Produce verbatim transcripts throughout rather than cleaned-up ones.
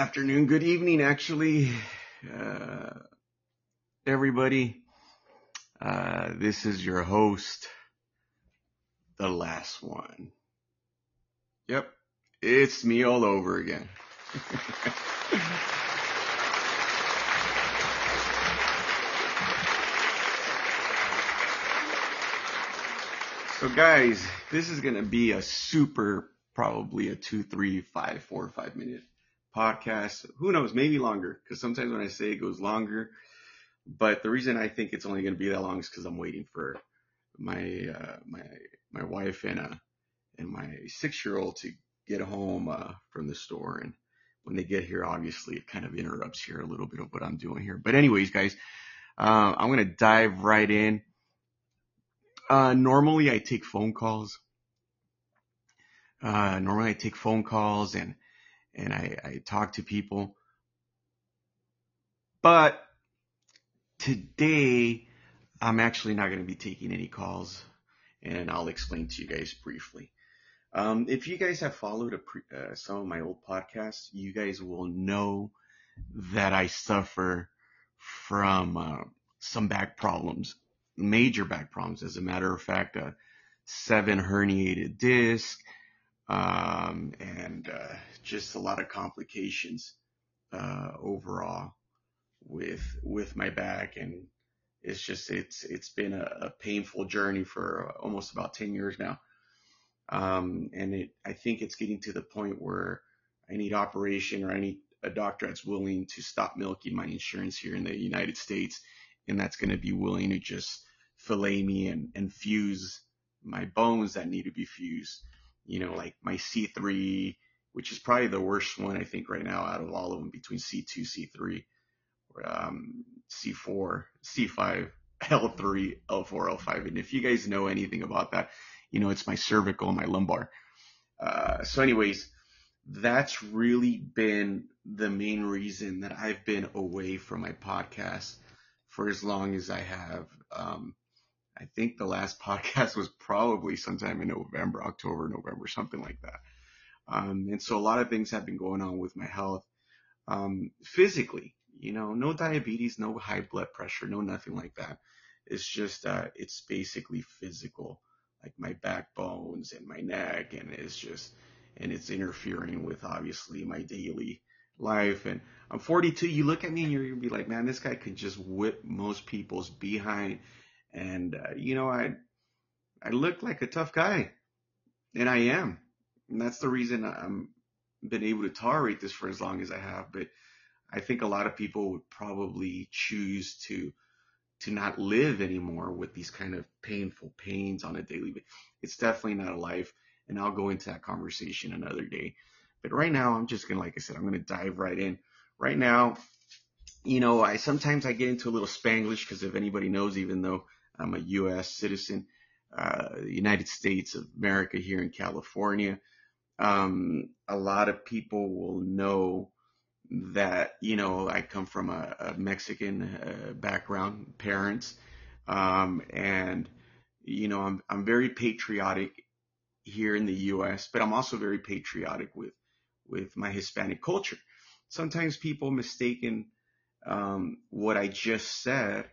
afternoon, good evening, actually, uh, everybody. Uh, this is your host, the last one. Yep, it's me all over again. So guys, this is going to be a super, probably a two, three, five, four, five minute podcast. Who knows? Maybe longer, because sometimes when I say it goes longer, but the reason I think it's only going to be that long is because I'm waiting for my, uh, my, my wife and, uh, and my six year old to get home, uh, from the store. And when they get here, obviously it kind of interrupts here a little bit of what I'm doing here. But anyways, guys, uh, I'm going to dive right in. Uh, normally I take phone calls. Uh, normally I take phone calls and, and I, I talk to people. But today I'm actually not going to be taking any calls, and I'll explain to you guys briefly. Um, if you guys have followed a pre, uh, some of my old podcasts, you guys will know that I suffer from, uh, some back problems. Major back problems, as a matter of fact, a seven herniated disc, um, and uh, just a lot of complications uh, overall with with my back, and it's just it's it's been a, a painful journey for almost about ten years now, um, and it I think it's getting to the point where I need operation, or I need a doctor that's willing to stop milking my insurance here in the United States. And that's going to be willing to just fillet me and, and fuse my bones that need to be fused. You know, like my C three, which is probably the worst one, I think, right now out of all of them, between C two, C three, um, C four, C five, L three, L four, L five. And if you guys know anything about that, you know, it's my cervical, my lumbar. Uh, so anyways, that's really been the main reason that I've been away from my podcast for as long as I have. um, I think the last podcast was probably sometime in November, October, November, something like that. Um, and so a lot of things have been going on with my health, um, physically, you know, no diabetes, no high blood pressure, no nothing like that. It's just, uh, it's basically physical, like my backbones and my neck, and it's just, and it's interfering with obviously my daily life. And I'm forty-two. You look at me and you're gonna be like, man, this guy could just whip most people's behind. And uh, you know, I I look like a tough guy, and I am, and that's the reason I'm been able to tolerate this for as long as I have. But I think a lot of people would probably choose to to not live anymore with these kind of painful pains on a daily basis. It's definitely not a life, and I'll go into that conversation another day. But right now, I'm just going to, like I said, I'm going to dive right in. Right now, you know, I sometimes I get into a little Spanglish, because if anybody knows, even though I'm a U S citizen, uh, United States of America here in California, um, a lot of people will know that, you know, I come from a, a Mexican uh, background, parents, um, and, you know, I'm I'm very patriotic here in the U S, but I'm also very patriotic with with my Hispanic culture. Sometimes people mistaken um, what I just said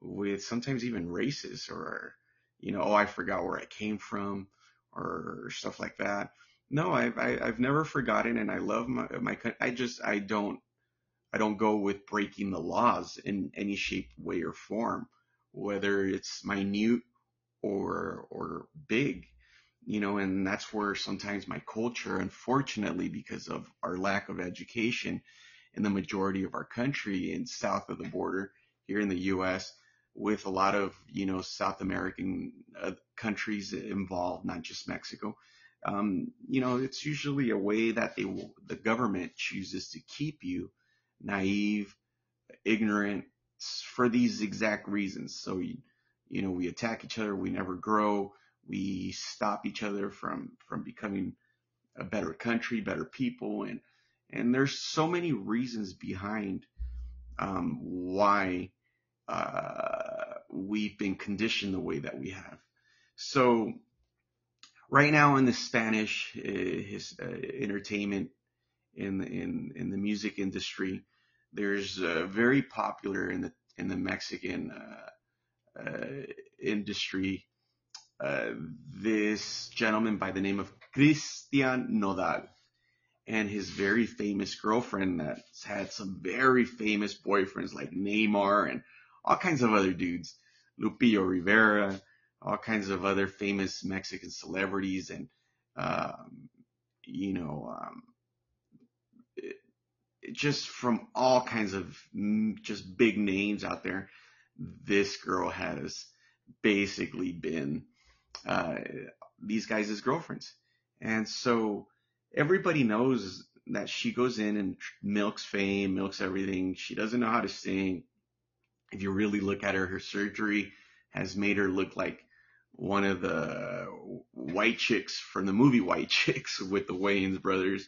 with sometimes even racist, or, you know, oh, I forgot where I came from, or stuff like that. No, I've, I, I've never forgotten. And I love my, my country. I just, I don't, I don't go with breaking the laws in any shape, way, or form, whether it's minute or, or big. You know, and that's where sometimes my culture, unfortunately, because of our lack of education in the majority of our country and south of the border here in the U S, with a lot of, you know, South American uh, countries involved, not just Mexico, um, you know, it's usually a way that they will, the government chooses to keep you naive, ignorant, for these exact reasons. So, you, you know, we attack each other, we never grow. We stop each other from, from becoming a better country, better people. And, and there's so many reasons behind, um, why, uh, we've been conditioned the way that we have. So right now in the Spanish uh, his, uh, entertainment in in in the music industry. There's uh, very popular in the in the Mexican uh, uh, industry. Uh, this gentleman by the name of Cristian Nodal and his very famous girlfriend that's had some very famous boyfriends like Neymar and all kinds of other dudes, Lupillo Rivera, all kinds of other famous Mexican celebrities, and um, you know, um, it, it just from all kinds of just big names out there. This girl has basically been uh, these guys' girlfriends, and so everybody knows that she goes in and milks fame, milks everything. She doesn't know how to sing. If you really look at her, her surgery has made her look like one of the White Chicks from the movie White Chicks with the Wayans brothers.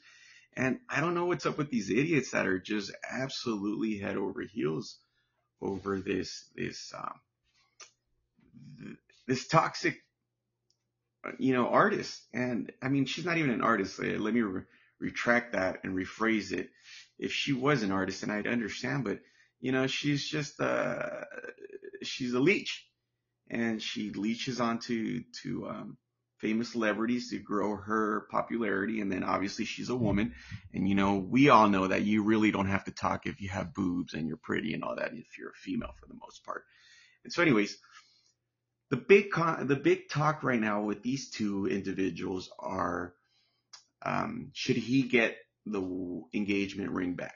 And I don't know what's up with these idiots that are just absolutely head over heels over this, this, um, th- this toxic, you know, artist. And I mean, she's not even an artist. Let me re- retract that and rephrase it. If she was an artist, and I'd understand, but you know, she's just, uh, she's a leech. And she leeches onto to um, famous celebrities to grow her popularity. And then obviously she's a woman. And, you know, we all know that you really don't have to talk if you have boobs and you're pretty and all that if you're a female for the most part. And so anyways, the big con- the big talk right now with these two individuals are, um, should he get the engagement ring back?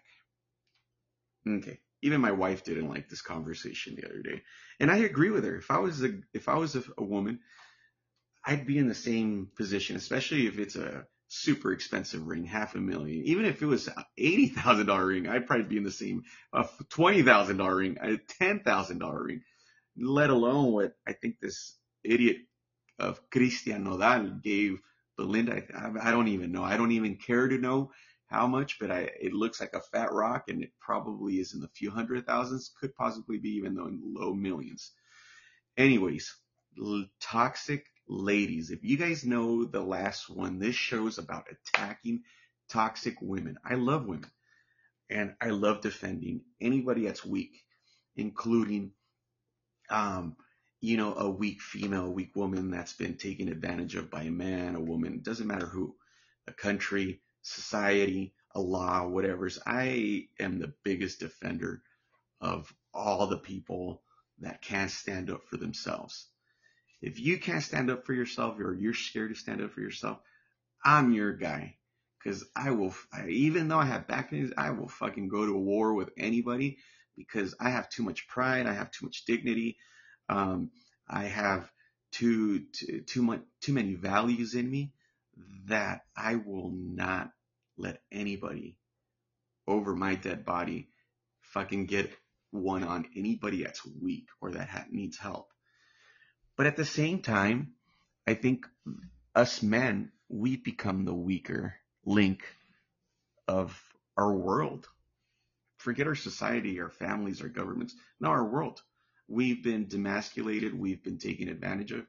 Okay. Even my wife didn't like this conversation the other day. And I agree with her. If I was a, if I was a, a woman, I'd be in the same position, especially if it's a super expensive ring, half a million. Even if it was an eighty thousand dollars ring, I'd probably be in the same, a twenty thousand dollars ring, a ten thousand dollars ring, let alone what I think this idiot of Cristian Nodal gave Belinda. I, I don't even know. I don't even care to know how much, but I, it looks like a fat rock, and it probably is in the few hundred thousands, could possibly be even though in low millions. Anyways, l- toxic ladies. If you guys know the last one, this show's about attacking toxic women. I love women, and I love defending anybody that's weak, including, um, you know, a weak female, a weak woman that's been taken advantage of by a man, a woman, doesn't matter who, a country, society, a law, whatever's. I am the biggest defender of all the people that can't stand up for themselves. If you can't stand up for yourself, or you're scared to stand up for yourself, I'm your guy. Because I will, I, even though I have back pains, I will fucking go to war with anybody because I have too much pride. I have too much dignity. Um, I have too, too, too much, too many values in me that I will not let anybody over my dead body fucking get one on anybody that's weak or that ha- needs help. But at the same time, I think us men, we become the weaker link of our world. Forget our society, our families, our governments. No, our world. We've been demasculated. We've been taken advantage of.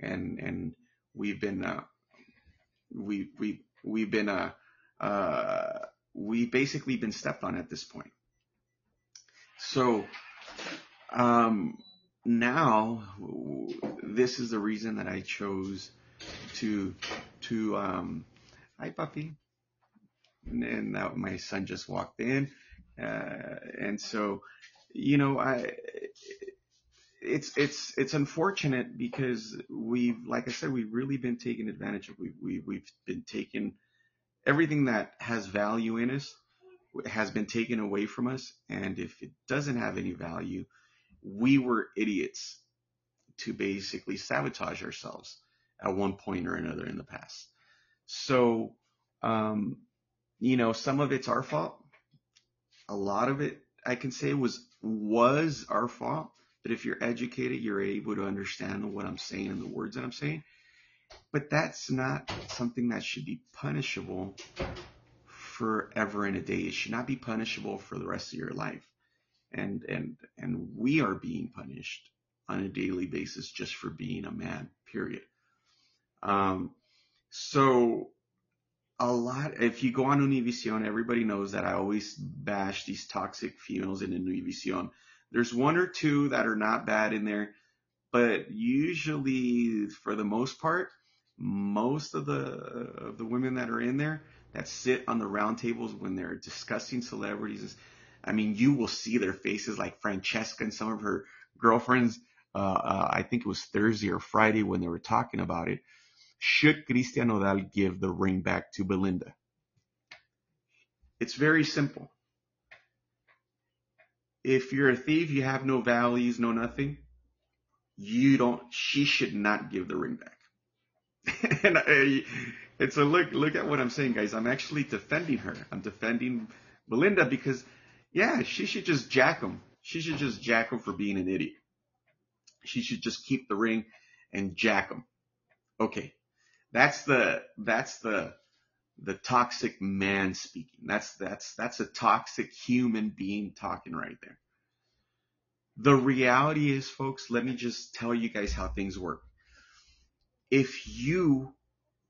And, and we've been... Uh, We, we, we've been, uh, uh, we basically been stepped on at this point. So, um, now this is the reason that I chose to, to, um, hi puppy. And, and now my son just walked in. Uh, and so, you know, I, It's, it's, it's unfortunate because we've, like I said, we've really been taken advantage of. We've, we, we've been taken, everything that has value in us has been taken away from us. And if it doesn't have any value, we were idiots to basically sabotage ourselves at one point or another in the past. So, um, you know, some of it's our fault. A lot of it I can say was, was our fault. But if you're educated, you're able to understand what I'm saying and the words that I'm saying. But that's not something that should be punishable forever and a day. It should not be punishable for the rest of your life. And and and we are being punished on a daily basis just for being a man, period. Um, so a lot. If you go on Univision, everybody knows that I always bash these toxic females in Univision. There's one or two that are not bad in there, but usually, for the most part, most of the uh, the women that are in there that sit on the round tables when they're discussing celebrities, I mean, you will see their faces, like Francesca and some of her girlfriends. Uh, uh, I think it was Thursday or Friday when they were talking about it. Should Cristian Nodal give the ring back to Belinda? It's very simple. If you're a thief, you have no values, no nothing. You don't. She should not give the ring back. and I, it's a look. Look at what I'm saying, guys. I'm actually defending her. I'm defending Belinda because, yeah, she should just jack him. She should just jack him for being an idiot. She should just keep the ring and jack him. Okay, that's the that's the the toxic man speaking. That's that's that's a toxic human being talking right there. The reality is, folks, let me just tell you guys how things work. If you,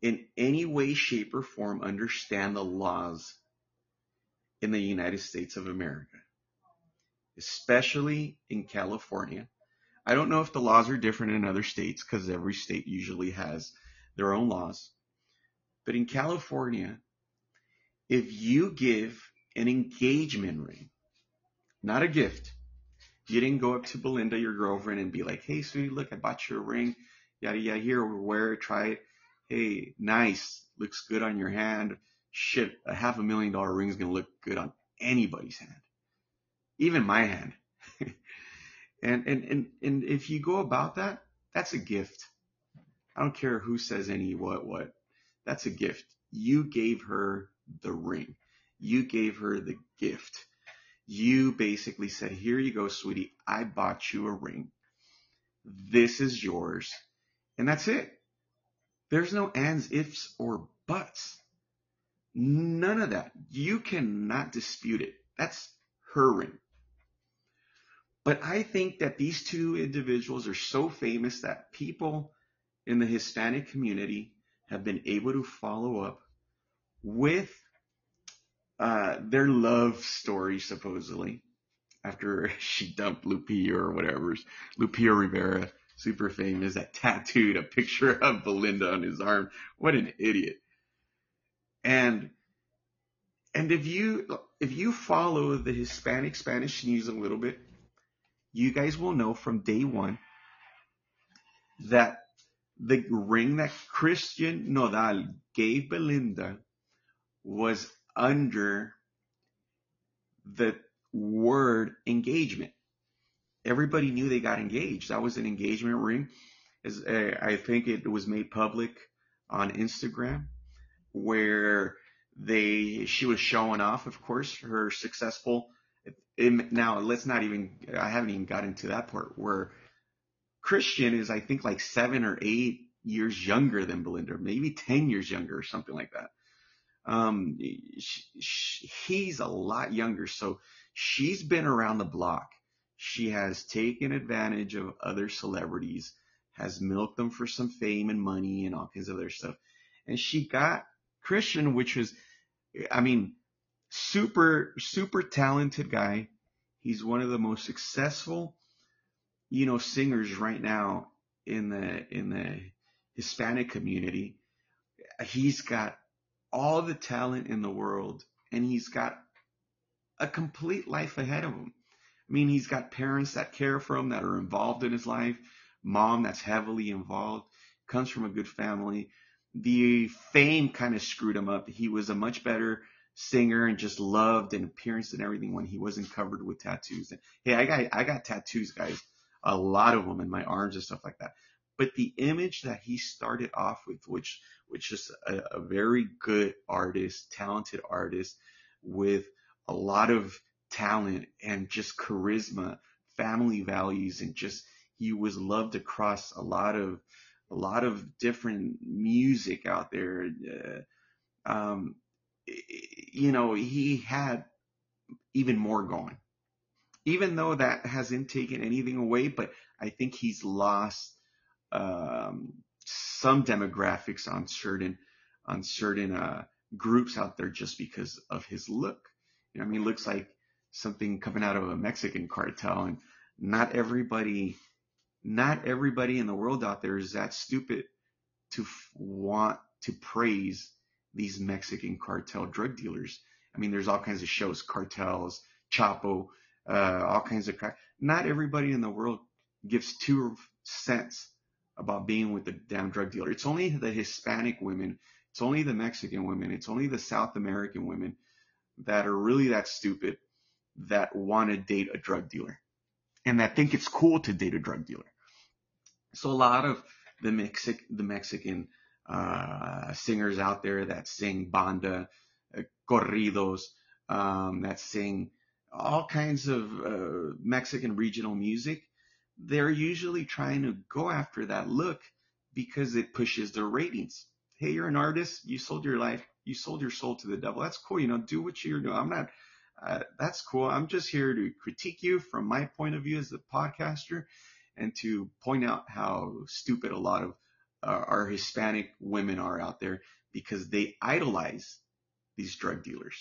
in any way, shape, or form, understand the laws in the United States of America, especially in California, I don't know if the laws are different in other states because every state usually has their own laws. But in California, if you give an engagement ring, not a gift, you didn't go up to Belinda, your girlfriend, and be like, hey, sweetie, look, I bought you a ring. Yada, yada, here, wear it, try it. Hey, nice. Looks good on your hand. Shit, a half a million dollar ring is going to look good on anybody's hand, even my hand. And, and, and, and if you go about that, that's a gift. I don't care who says any what, what. That's a gift. You gave her the ring. You gave her the gift. You basically said, here you go, sweetie. I bought you a ring. This is yours. And that's it. There's no ands, ifs, or buts. None of that. You cannot dispute it. That's her ring. But I think that these two individuals are so famous that people in the Hispanic community have been able to follow up with uh, their love story, supposedly, after she dumped Lupillo or whatever. Lupillo Rivera, super famous, that tattooed a picture of Belinda on his arm. What an idiot. And and if you if you follow the Hispanic Spanish news a little bit, you guys will know from day one that the ring that Cristian Nodal gave Belinda was under the word engagement. Everybody knew they got engaged. That was an engagement ring. As I think it was made public on Instagram, where they she was showing off, of course, her successful. In, now, let's not even, I haven't even gotten to that part where Cristian is, I think, like seven or eight years younger than Belinda, maybe ten years younger or something like that. Um, she, she, he's a lot younger. So she's been around the block. She has taken advantage of other celebrities, has milked them for some fame and money and all kinds of other stuff. And she got Cristian, which was, I mean, super, super talented guy. He's one of the most successful, you know, singers right now in the in the Hispanic community. He's got all the talent in the world, and he's got a complete life ahead of him. I mean, he's got parents that care for him, that are involved in his life, mom that's heavily involved, comes from a good family. The fame kind of screwed him up. He was a much better singer and just loved and appearance and everything when he wasn't covered with tattoos. And hey, I got, I got tattoos, guys, a lot of them in my arms and stuff like that. But the image that he started off with, which, which is a, a very good artist, talented artist with a lot of talent and just charisma, family values, and just, he was loved across a lot of, a lot of different music out there. Uh, um, you know, he had even more going, even though that hasn't taken anything away. But I think he's lost um, some demographics on certain on certain uh, groups out there just because of his look. You know, I mean, it looks like something coming out of a Mexican cartel, and not everybody, not everybody in the world out there is that stupid to f- want to praise these Mexican cartel drug dealers. I mean, there's all kinds of shows, cartels, Chapo, uh, all kinds of crack. Not everybody in the world gives two cents about being with the damn drug dealer. It's only the Hispanic women. It's only the Mexican women. It's only the South American women that are really that stupid that want to date a drug dealer and that think it's cool to date a drug dealer. So a lot of the Mexic- the Mexican uh, singers out there that sing banda, uh, corridos, um, that sing all kinds of uh, Mexican regional music, they're usually trying to go after that look because it pushes their ratings. Hey, you're an artist. You sold your life. You sold your soul to the devil. That's cool. You know, do what you're doing. I'm not, uh, that's cool. I'm just here to critique you from my point of view as a podcaster and to point out how stupid a lot of uh, our Hispanic women are out there because they idolize these drug dealers.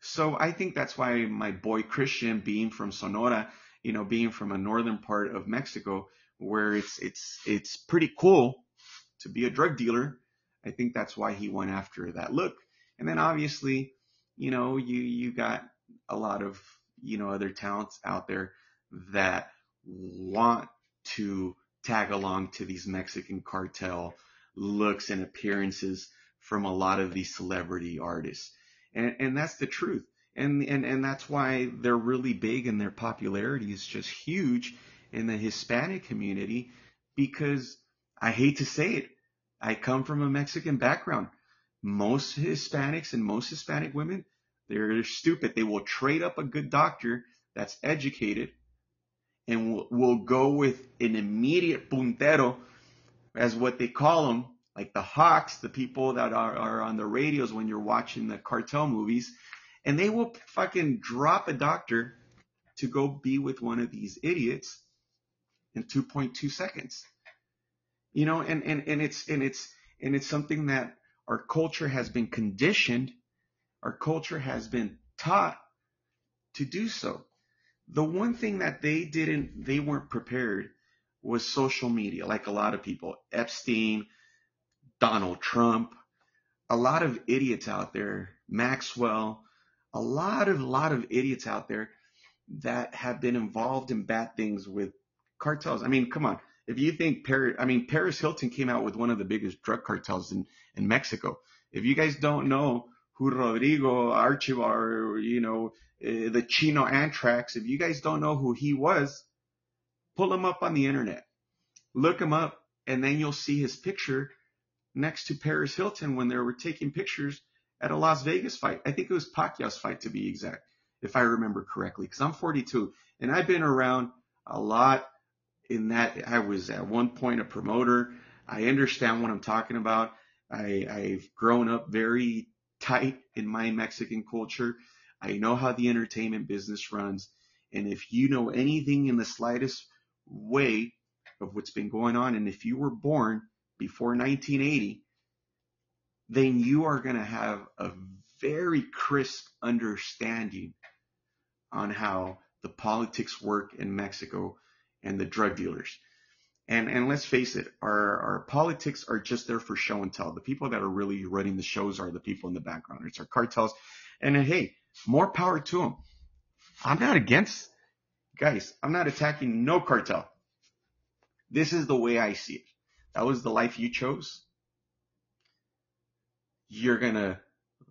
So I think that's why my boy Cristian, being from Sonora, you know, being from a northern part of Mexico where it's it's it's pretty cool to be a drug dealer, I think that's why he went after that look. And then obviously, you know, you you got a lot of, you know, other talents out there that want to tag along to these Mexican cartel looks and appearances from a lot of these celebrity artists. And and that's the truth. And, and and that's why they're really big and their popularity is just huge in the Hispanic community because I hate to say it, I come from a Mexican background. Most Hispanics and most Hispanic women, they're stupid. They will trade up a good doctor that's educated and will, will go with an immediate puntero as what they call them, like the hawks, the people that are, are on the radios when you're watching the cartel movies. And they will fucking drop a doctor to go be with one of these idiots in two point two seconds. You know, and, and, and it's and it's and it's something that our culture has been conditioned, our culture has been taught to do so. The one thing that they didn't, they weren't prepared was social media, like a lot of people. Epstein, Donald Trump, a lot of idiots out there, Maxwell. A lot of, lot of idiots out there that have been involved in bad things with cartels. I mean, come on. If you think Paris, I mean, Paris Hilton came out with one of the biggest drug cartels in, in Mexico. If you guys don't know who Rodrigo Archibald, or, you know, uh, the Chino Antrax, if you guys don't know who he was, pull him up on the internet, look him up, and then you'll see his picture next to Paris Hilton when they were taking pictures at a Las Vegas fight. I think it was Pacquiao's fight to be exact, if I remember correctly, because I'm forty-two and I've been around a lot in that. I was at one point a promoter. I understand what I'm talking about. I, I've grown up very tight in my Mexican culture. I know how the entertainment business runs. And if you know anything in the slightest way of what's been going on, and if you were born before nineteen eighty, then you are going to have a very crisp understanding on how the politics work in Mexico and the drug dealers. And and let's face it, our, our politics are just there for show and tell. The people that are really running the shows are the people in the background. It's our cartels. And hey, more power to them. I'm not against, guys, I'm not attacking no cartel. This is the way I see it. That was the life you chose. You're going to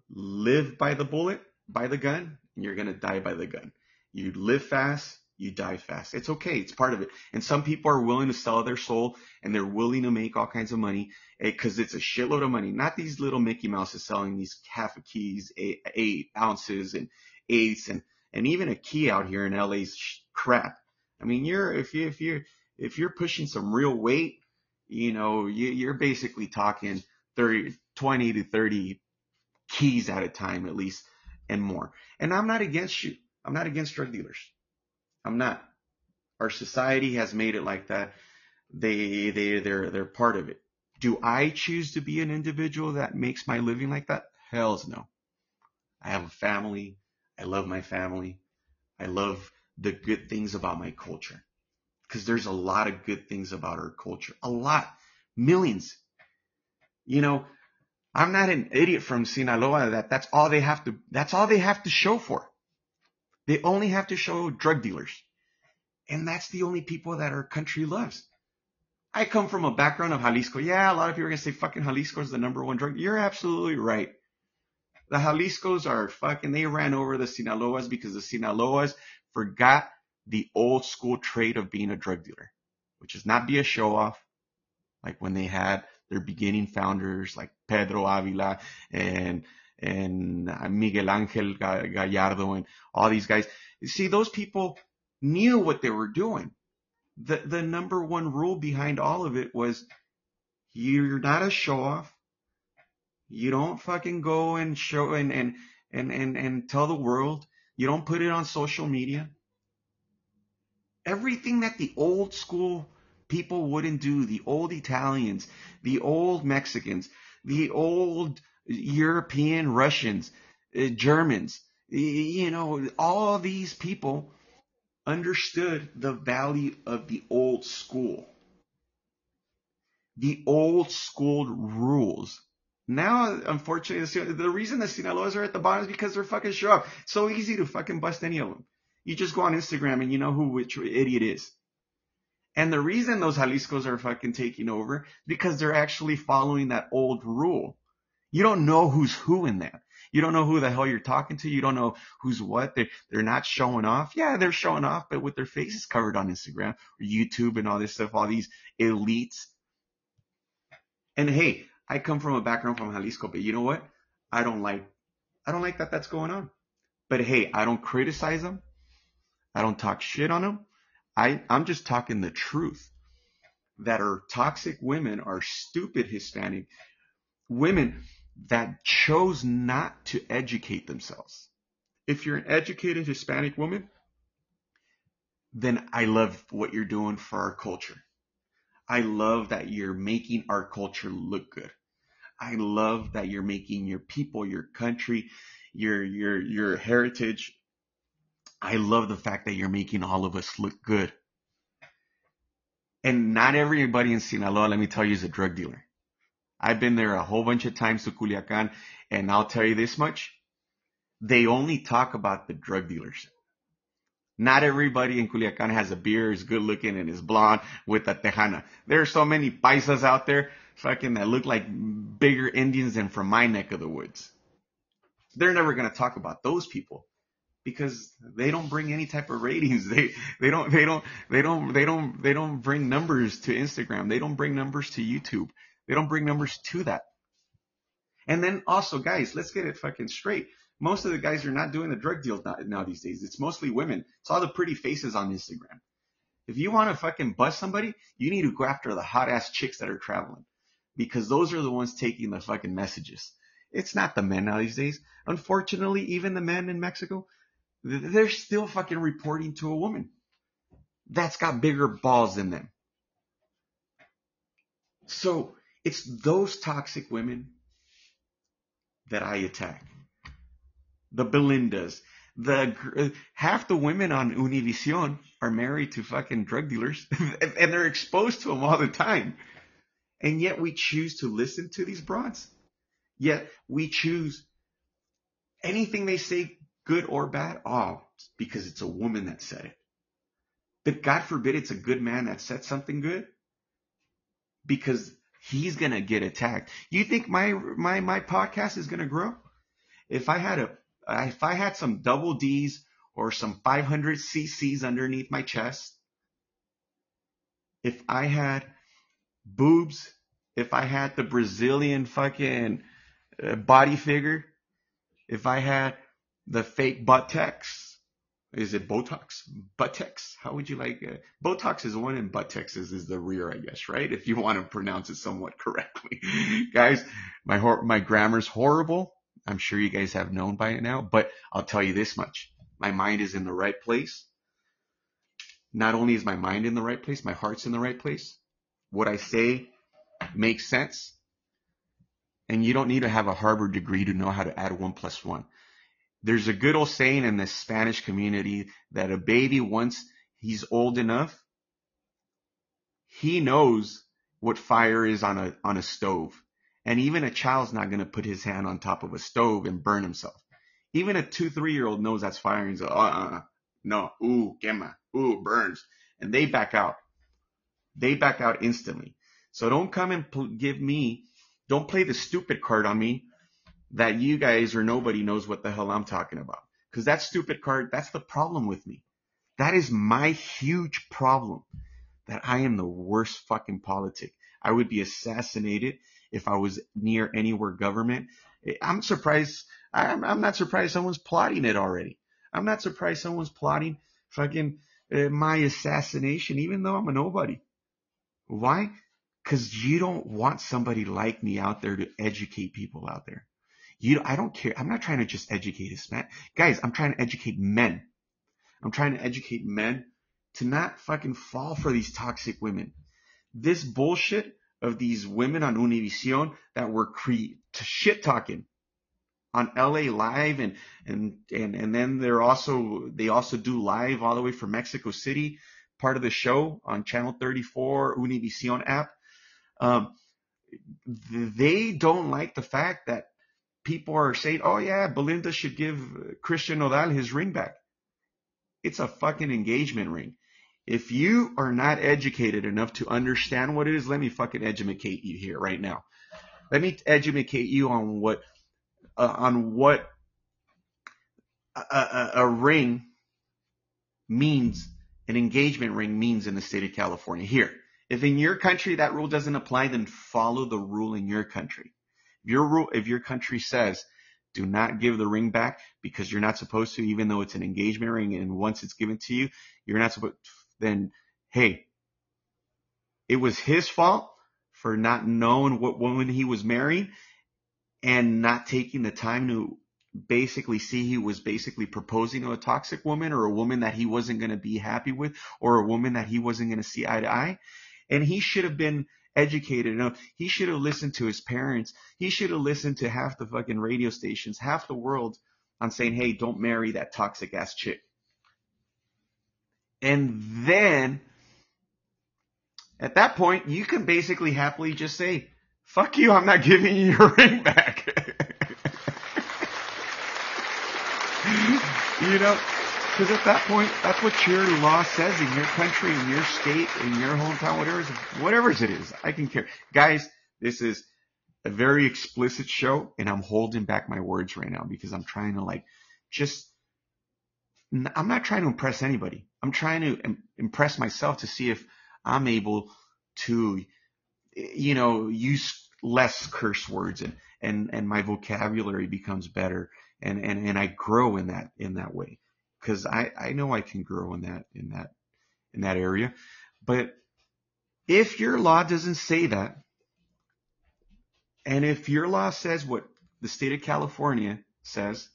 live by the bullet, by the gun, and you're going to die by the gun. You live fast, you die fast. It's okay. It's part of it. And some people are willing to sell their soul, and they're willing to make all kinds of money because it's a shitload of money. Not these little Mickey Mouses selling these half a keys, eight, eight ounces and eighths, and, and even a key out here in L A's crap. I mean, you're if you if you're if you're pushing some real weight, you know, you, you're basically talking thirty, twenty to thirty keys at a time, at least, and more. And I'm not against you. I'm not against drug dealers. I'm not. Our society has made it like that. They, they, they're, they're part of it. Do I choose to be an individual that makes my living like that? Hells no. I have a family. I love my family. I love the good things about my culture, because there's a lot of good things about our culture. A lot. Millions. You know, I'm not an idiot from Sinaloa that that's all they have to, that's all they have to show for. They only have to show drug dealers. And that's the only people that our country loves. I come from a background of Jalisco. Yeah, a lot of people are going to say fucking Jalisco is the number one drug. You're absolutely right. The Jaliscos are fucking, they ran over the Sinaloas because the Sinaloas forgot the old school trade of being a drug dealer, which is not be a show off. Like when they had their beginning founders like Pedro Avila and and Miguel Angel Gallardo and all these guys. You see, those people knew what they were doing. The the number one rule behind all of it was you're not a show off. You don't fucking go and show and and and and, and tell the world. You don't put it on social media. Everything that the old school people wouldn't do, the old Italians, the old Mexicans, the old European Russians, uh, Germans, you know, all these people understood the value of the old school, the old school rules. Now, unfortunately, the reason the Sinaloas are at the bottom is because they're fucking show up. It's so easy to fucking bust any of them. You just go on Instagram and you know who which idiot is. And the reason those Jaliscos are fucking taking over is because they're actually following that old rule. You don't know who's who in that. You don't know who the hell you're talking to. You don't know who's what. They're, they're not showing off. Yeah, they're showing off, but with their faces covered on Instagram or YouTube and all this stuff, all these elites. And hey, I come from a background from Jalisco, but you know what? I don't like, I don't like that that's going on. But hey, I don't criticize them. I don't talk shit on them. I, I'm just talking the truth, that are toxic women, are stupid Hispanic women that chose not to educate themselves. If you're an educated Hispanic woman, then I love what you're doing for our culture. I love that you're making our culture look good. I love that you're making your people, your country, your your your heritage. I love the fact that you're making all of us look good. And not everybody in Sinaloa, let me tell you, is a drug dealer. I've been there a whole bunch of times to Culiacán, and I'll tell you this much. They only talk about the drug dealers. Not everybody in Culiacán has a beard, is good looking, and is blonde with a tejana. There are so many paisas out there fucking that look like bigger Indians than from my neck of the woods. They're never going to talk about those people, because they don't bring any type of ratings. They they don't they don't they don't they don't they don't bring numbers to Instagram. They don't bring numbers to YouTube. They don't bring numbers to that. And then also, guys, let's get it fucking straight. Most of the guys are not doing the drug deal now these days. It's mostly women. It's all the pretty faces on Instagram. If you want to fucking bust somebody, you need to go after the hot ass chicks that are traveling, because those are the ones taking the fucking messages. It's not the men now these days. Unfortunately, even the men in Mexico, they're still fucking reporting to a woman that's got bigger balls than them. So it's those toxic women that I attack. The Belindas, the half the women on Univision are married to fucking drug dealers, and they're exposed to them all the time. And yet we choose to listen to these broads. Yet we choose anything they say, good or bad, oh, because it's a woman that said it. But God forbid it's a good man that said something good, because he's going to get attacked. You think my, my, my podcast is going to grow? If I had a, if I had some double D's or some five hundred C C's underneath my chest, if I had boobs, if I had the Brazilian fucking body figure, if I had the fake buttocks, is it Botox? Buttocks? How would you like it? Botox is one and buttocks is, is the rear, I guess, right? If you want to pronounce it somewhat correctly. Guys, my hor- my grammar's horrible. I'm sure you guys have known by it now, but I'll tell you this much. My mind is in the right place. Not only is my mind in the right place, my heart's in the right place. What I say makes sense. And you don't need to have a Harvard degree to know how to add one plus one. There's a good old saying in the Spanish community that a baby, once he's old enough, he knows what fire is on a on a stove. And even a child's not going to put his hand on top of a stove and burn himself. Even a two, three-year-old knows that's fire. And he's like, uh-uh, no, ooh, quema, ooh, burns. And they back out. They back out instantly. So don't come and pl- give me, don't play the stupid card on me that you guys or nobody knows what the hell I'm talking about. Because that stupid card, that's the problem with me. That is my huge problem, that I am the worst fucking politic. I would be assassinated if I was near anywhere government. I'm surprised. I'm, I'm not surprised someone's plotting it already. I'm not surprised someone's plotting fucking uh, my assassination, even though I'm a nobody. Why? Because you don't want somebody like me out there to educate people out there. You, I don't care. I'm not trying to just educate Hispanic guys. I'm trying to educate men. I'm trying to educate men to not fucking fall for these toxic women. This bullshit of these women on Univision that were cre- shit talking on L A Live, and and and and then they're also they also do live all the way from Mexico City, part of the show on channel thirty-four Univision app. Um, they don't like the fact that people are saying, "Oh yeah, Belinda should give Cristian Nodal his ring back." It's a fucking engagement ring. If you are not educated enough to understand what it is, let me fucking educate you here right now. Let me educate you on what uh, on what a, a, a ring means, an engagement ring means in the state of California here. If in your country that rule doesn't apply, then follow the rule in your country. If your rule, if your country says do not give the ring back because you're not supposed to, even though it's an engagement ring, and once it's given to you, you're not supposed to, then hey, it was his fault for not knowing what woman he was marrying and not taking the time to basically see he was basically proposing to a toxic woman, or a woman that he wasn't going to be happy with, or a woman that he wasn't going to see eye to eye. And he should have been educated enough. He should have listened to his parents. He should have listened to half the fucking radio stations, half the world, on saying, hey, don't marry that toxic ass chick. And then at that point, you can basically happily just say, fuck you, I'm not giving you your ring back. You know, because at that point, that's what your law says in your country, in your state, in your hometown, whatever, whatever it is. I can care. Guys, this is a very explicit show, and I'm holding back my words right now because I'm trying to, like, just – I'm not trying to impress anybody. I'm trying to impress myself to see if I'm able to, you know, use less curse words, and, and, and my vocabulary becomes better, and, and, and I grow in that in that way. Because I, I know I can grow in that in that in that area. But if your law doesn't say that, and if your law says what the state of California says,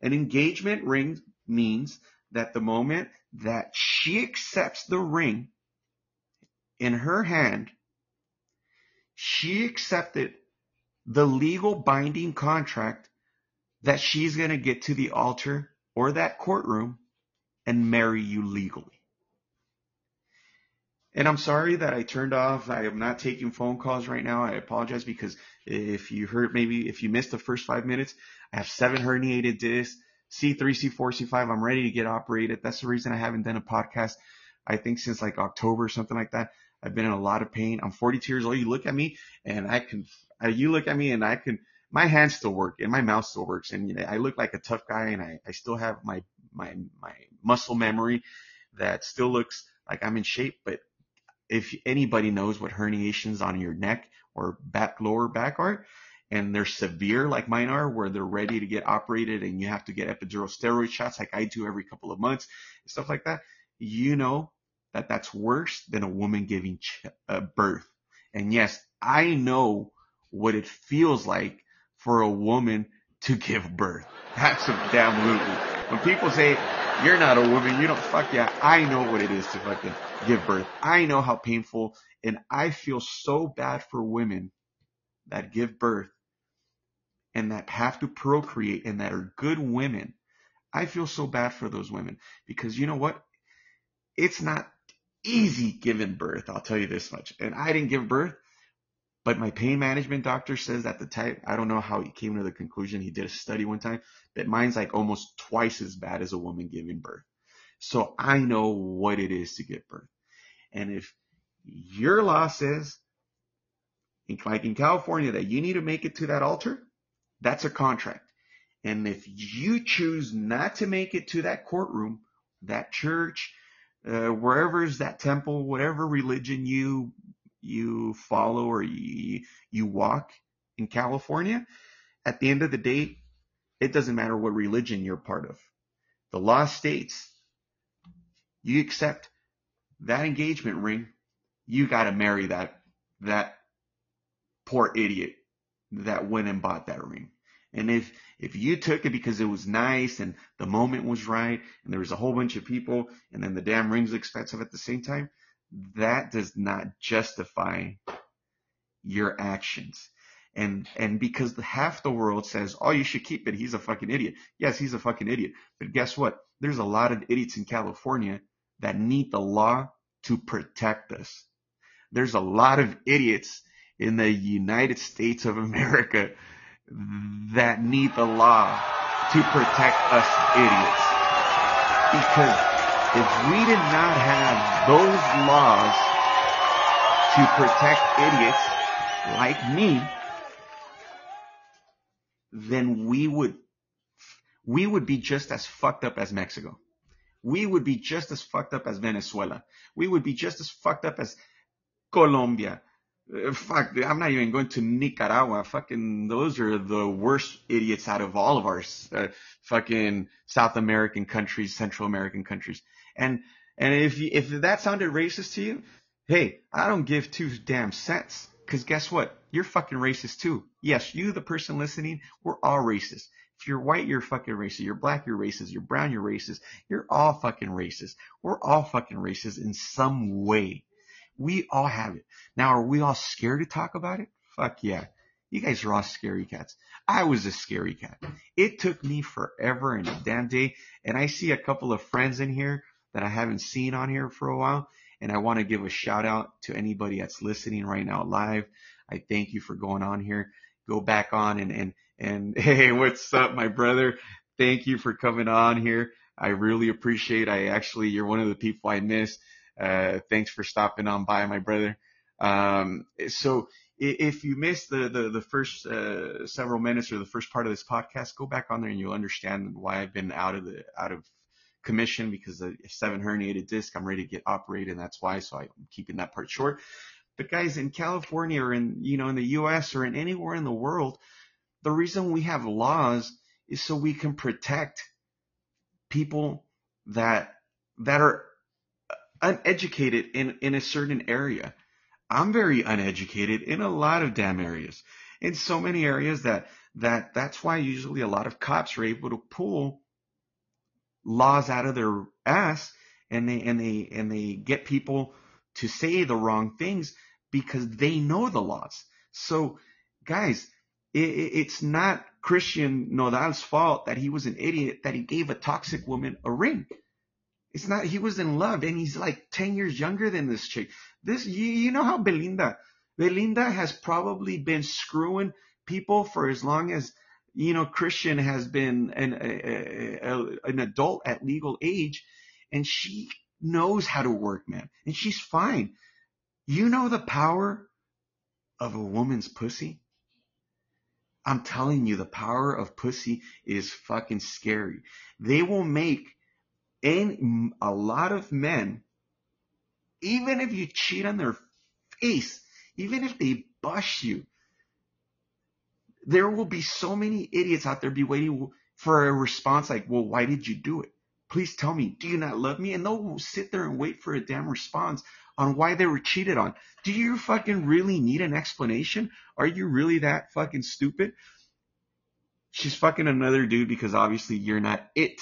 an engagement ring means that the moment that she accepts the ring in her hand, she accepted the legal binding contract that she's going to get to the altar or that courtroom and marry you legally. And I'm sorry that I turned off. I am not taking phone calls right now. I apologize, because if you heard, maybe if you missed the first five minutes, I have seven herniated discs, C three, C four, C five. I'm ready to get operated. That's the reason I haven't done a podcast, I think, since like October or something like that. I've been in a lot of pain. I'm forty-two years old. You look at me and I can, you look at me and I can, my hands still work and my mouth still works, and I look like a tough guy, and I, I still have my, my, my muscle memory that still looks like I'm in shape. But if anybody knows what herniations on your neck or back, lower back are, and they're severe like mine are, where they're ready to get operated and you have to get epidural steroid shots like I do every couple of months and stuff like that, you know that that's worse than a woman giving birth. And yes, I know what it feels like for a woman to give birth. That's absolutely. When people say, You're not a woman. You don't fuck yeah. I know what it is to fucking give birth. I know how painful, and I feel so bad for women that give birth and that have to procreate and that are good women. I feel so bad for those women because you know what? It's not easy giving birth. I'll tell you this much. And I didn't give birth, but my pain management doctor says that the type, I don't know how he came to the conclusion. He did a study one time that mine's like almost twice as bad as a woman giving birth. So I know what it is to give birth. And if your law says, like in California, that you need to make it to that altar, that's a contract. And if you choose not to make it to that courtroom, that church, uh, wherever's that temple, whatever religion you you follow or you, you walk in California, at the end of the day, it doesn't matter what religion you're part of. The law states you accept that engagement ring, you got to marry that that poor idiot that went and bought that ring. And if if you took it because it was nice and the moment was right and there was a whole bunch of people and then the damn ring's expensive at the same time, that does not justify your actions. And and because half the world says, oh, you should keep it. He's a fucking idiot. Yes, he's a fucking idiot. But guess what? There's a lot of idiots in California that need the law to protect us. There's a lot of idiots in the United States of America that need the law to protect us idiots. Because if we did not have those laws to protect idiots like me, then we would, we would be just as fucked up as Mexico. We would be just as fucked up as Venezuela. We would be just as fucked up as Colombia. Fuck, I'm not even going to Nicaragua. Fucking, those are the worst idiots out of all of our uh, fucking South American countries, Central American countries. And and if you, if that sounded racist to you, hey, I don't give two damn cents. Because guess what? You're fucking racist too. Yes, you, the person listening, we're all racist. If you're white, you're fucking racist. You're black, you're racist. You're brown, you're racist. You're all fucking racist. We're all fucking racist in some way. We all have it. Now, are we all scared to talk about it? Fuck yeah. You guys are all scary cats. I was a scary cat. It took me forever and a damn day. And I see a couple of friends in here that I haven't seen on here for a while. And I want to give a shout out to anybody that's listening right now live. I thank you for going on here. Go back on and, and, and hey, what's up, my brother? Thank you for coming on here. I really appreciate it. I actually, you're one of the people I miss. Uh, thanks for stopping on by, my brother. Um, so if, if you missed the, the, the first, uh, several minutes or the first part of this podcast, go back on there and you'll understand why I've been out of the, out of commission because of the seven herniated disc. I'm ready to get operated. And that's why. So I'm keeping that part short, but guys in California or in, you know, in the U S or in anywhere in the world, the reason we have laws is so we can protect people that, that are uneducated in, in a certain area. I'm very uneducated in a lot of damn areas. In so many areas that, that that's why usually a lot of cops are able to pull laws out of their ass and they, and they, and they get people to say the wrong things because they know the laws. So guys, it, it's not Cristian Nodal's fault that he was an idiot, that he gave a toxic woman a ring. It's not, he was in love and he's like ten years younger than this chick. This, you, you know how Belinda, Belinda has probably been screwing people for as long as, you know, Cristian has been an, a, a, a, an adult at legal age and she knows how to work, man. And she's fine. You know, the power of a woman's pussy. I'm telling you, the power of pussy is fucking scary. They will make, and a lot of men, even if you cheat on their face, even if they bust you, there will be so many idiots out there be waiting for a response like, well, why did you do it? Please tell me, do you not love me? And they'll sit there and wait for a damn response on why they were cheated on. Do you fucking really need an explanation? Are you really that fucking stupid? She's fucking another dude because obviously you're not it.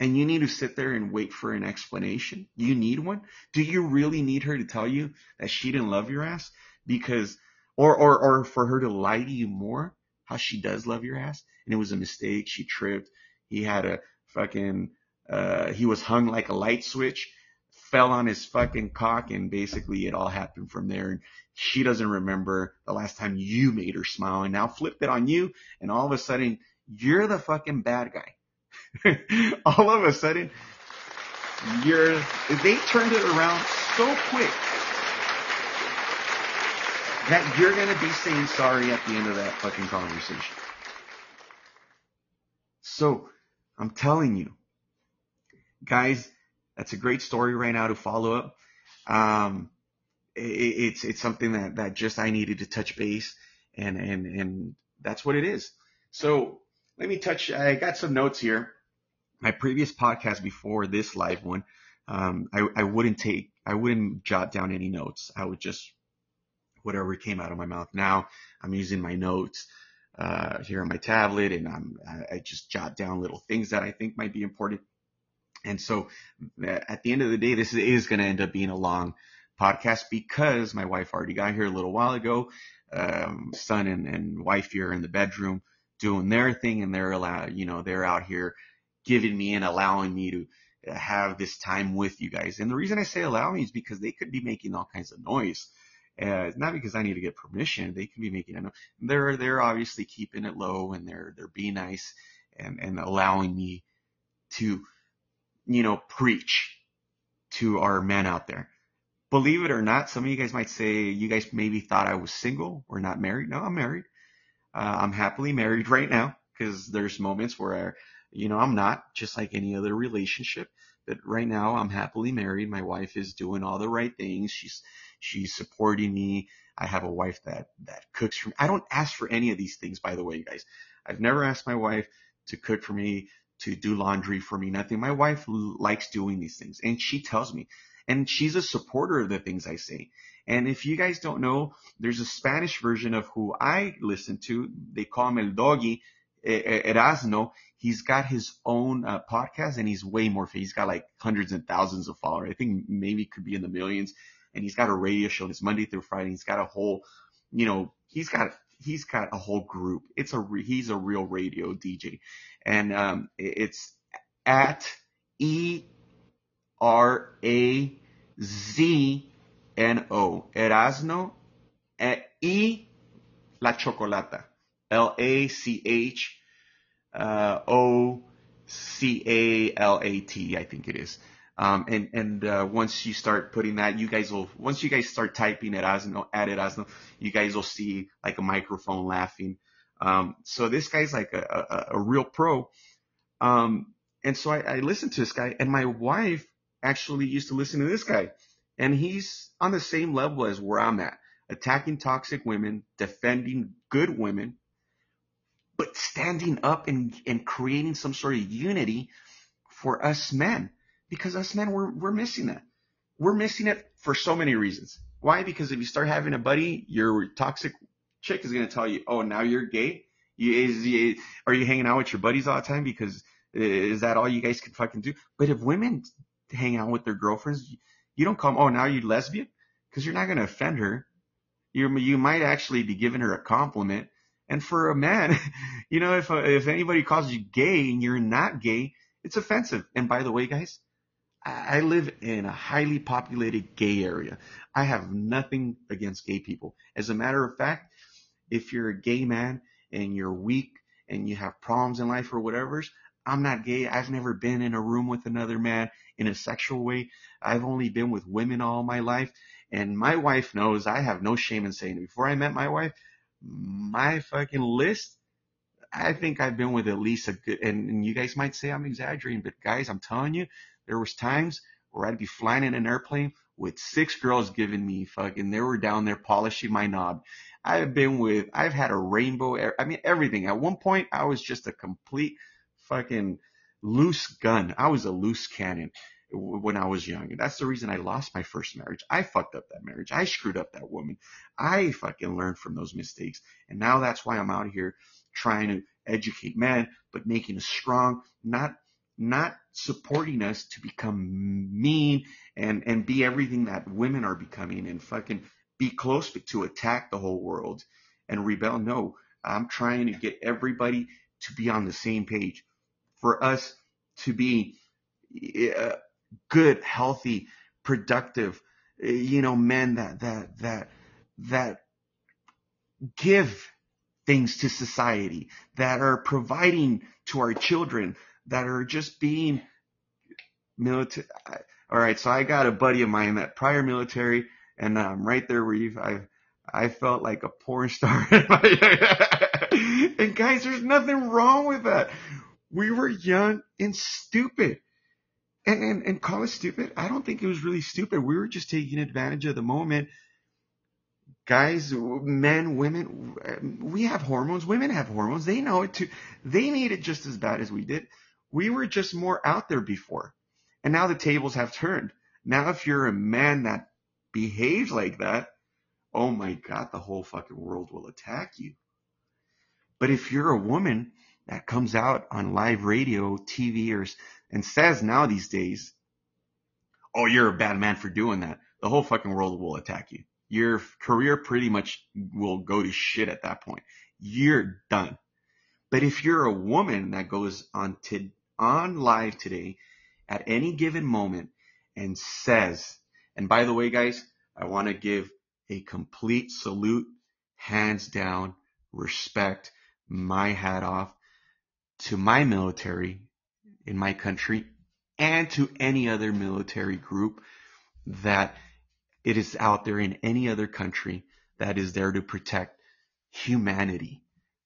and you need to sit there and wait for an explanation? You need one? Do you really need her to tell you that she didn't love your ass? Because, or, or, or for her to lie to you more, how she does love your ass, and it was a mistake, she tripped, he had a fucking, uh, he was hung like a light switch, fell on his fucking cock, and basically it all happened from there, and she doesn't remember the last time you made her smile, and now flipped it on you, and all of a sudden, you're the fucking bad guy. All of a sudden, you're, they turned it around so quick that you're going to be saying sorry at the end of that fucking conversation. So I'm telling you, guys, that's a great story right now to follow up. Um, it, it's it's something that, that just I needed to touch base, and, and, and that's what it is. So let me touch, I got some notes here. My previous podcast before this live one, um, I, I wouldn't take, I wouldn't jot down any notes. I would just, whatever came out of my mouth. Now I'm using my notes uh, here on my tablet, and I'm, I just jot down little things that I think might be important. And so at the end of the day, this is going to end up being a long podcast because my wife already got here a little while ago. Um, son and, and wife here in the bedroom doing their thing, and they're allowed, you know, they're out here giving me and allowing me to have this time with you guys. And the reason I say allow me is because they could be making all kinds of noise. Uh, not because I need to get permission. They could be making a noise. They're, they're obviously keeping it low, and they're, they're being nice and, and allowing me to, you know, preach to our men out there. Believe it or not, some of you guys might say, you guys maybe thought I was single or not married. No, I'm married. Uh, I'm happily married right now, because there's moments where, you know, I'm not, just like any other relationship. But right now I'm happily married. My wife is doing all the right things. She's, she's supporting me. I have a wife that, that cooks for me. I don't ask for any of these things, by the way, guys. I've never asked my wife to cook for me, to do laundry for me, nothing. My wife likes doing these things, and she tells me, and she's a supporter of the things I say. And if you guys don't know, there's a Spanish version of who I listen to. They call him El Doggy Erasno. He's got his own uh, podcast, and he's way more famous. He's got like hundreds and thousands of followers. I think maybe could be in the millions. And he's got a radio show. It's Monday through Friday. He's got a whole, you know, he's got he's got a whole group. It's a re, he's a real radio D J, and um, it's at E R A Z N O Erasno E La Chocolata L A C H O C A L A T. I think it is. Um, and, and, uh, once you start putting that, you guys will, once you guys start typing at Erasno, at Erasno, you guys will see like a microphone laughing. Um, so this guy's like a, a, a real pro. Um, and so I, I listened to this guy, and my wife actually used to listen to this guy, and he's on the same level as where I'm at, attacking toxic women, defending good women, but standing up and, and creating some sort of unity for us men. Because us men, we're, we're missing that. We're missing it for so many reasons. Why? Because if you start having a buddy, your toxic chick is going to tell you, oh, now you're gay? You, is, you, are you hanging out with your buddies all the time? Because is that all you guys can fucking do? But if women hang out with their girlfriends, you don't call them, oh, now you're lesbian? Because you're not going to offend her. You you might actually be giving her a compliment. And for a man, you know, if if anybody calls you gay and you're not gay, it's offensive. And by the way, guys, I live in a highly populated gay area. I have nothing against gay people. As a matter of fact, if you're a gay man and you're weak and you have problems in life or whatever, I'm not gay. I've never been in a room with another man in a sexual way. I've only been with women all my life. And my wife knows I have no shame in saying it. Before I met my wife, my fucking list, I think I've been with at least a good, and, and you guys might say I'm exaggerating, but guys, I'm telling you, there was times where I'd be flying in an airplane with six girls giving me fucking, they were down there polishing my knob. I've been with, I've had a rainbow, I mean, everything. At one point, I was just a complete fucking loose gun. I was a loose cannon when I was young. And that's the reason I lost my first marriage. I fucked up that marriage. I screwed up that woman. I fucking learned from those mistakes. And now that's why I'm out here trying to educate men, but making a strong, not not supporting us to become mean and, and be everything that women are becoming and fucking be close to attack the whole world and rebel. No, I'm trying to get everybody to be on the same page, for us to be uh, good, healthy, productive, uh, you know, men that, that, that, that give things to society, that are providing to our children, that are just being military. All right. So I got a buddy of mine that prior military, and um, right there where you've, I, I felt like a porn star. And guys, there's nothing wrong with that. We were young and stupid, and, and, and call it stupid. I don't think it was really stupid. We were just taking advantage of the moment. Guys, men, women, we have hormones. Women have hormones. They know it too. They need it just as bad as we did. We were just more out there before. And now the tables have turned. Now if you're a man that behaves like that, oh my God, the whole fucking world will attack you. But if you're a woman that comes out on live radio, T V, or, and says now these days, oh, you're a bad man for doing that, the whole fucking world will attack you. Your career pretty much will go to shit at that point. You're done. But if you're a woman that goes on to, on live today at any given moment and says, and by the way, guys, I want to give a complete salute, hands down, respect, my hat off to my military in my country and to any other military group that it is out there in any other country that is there to protect humanity,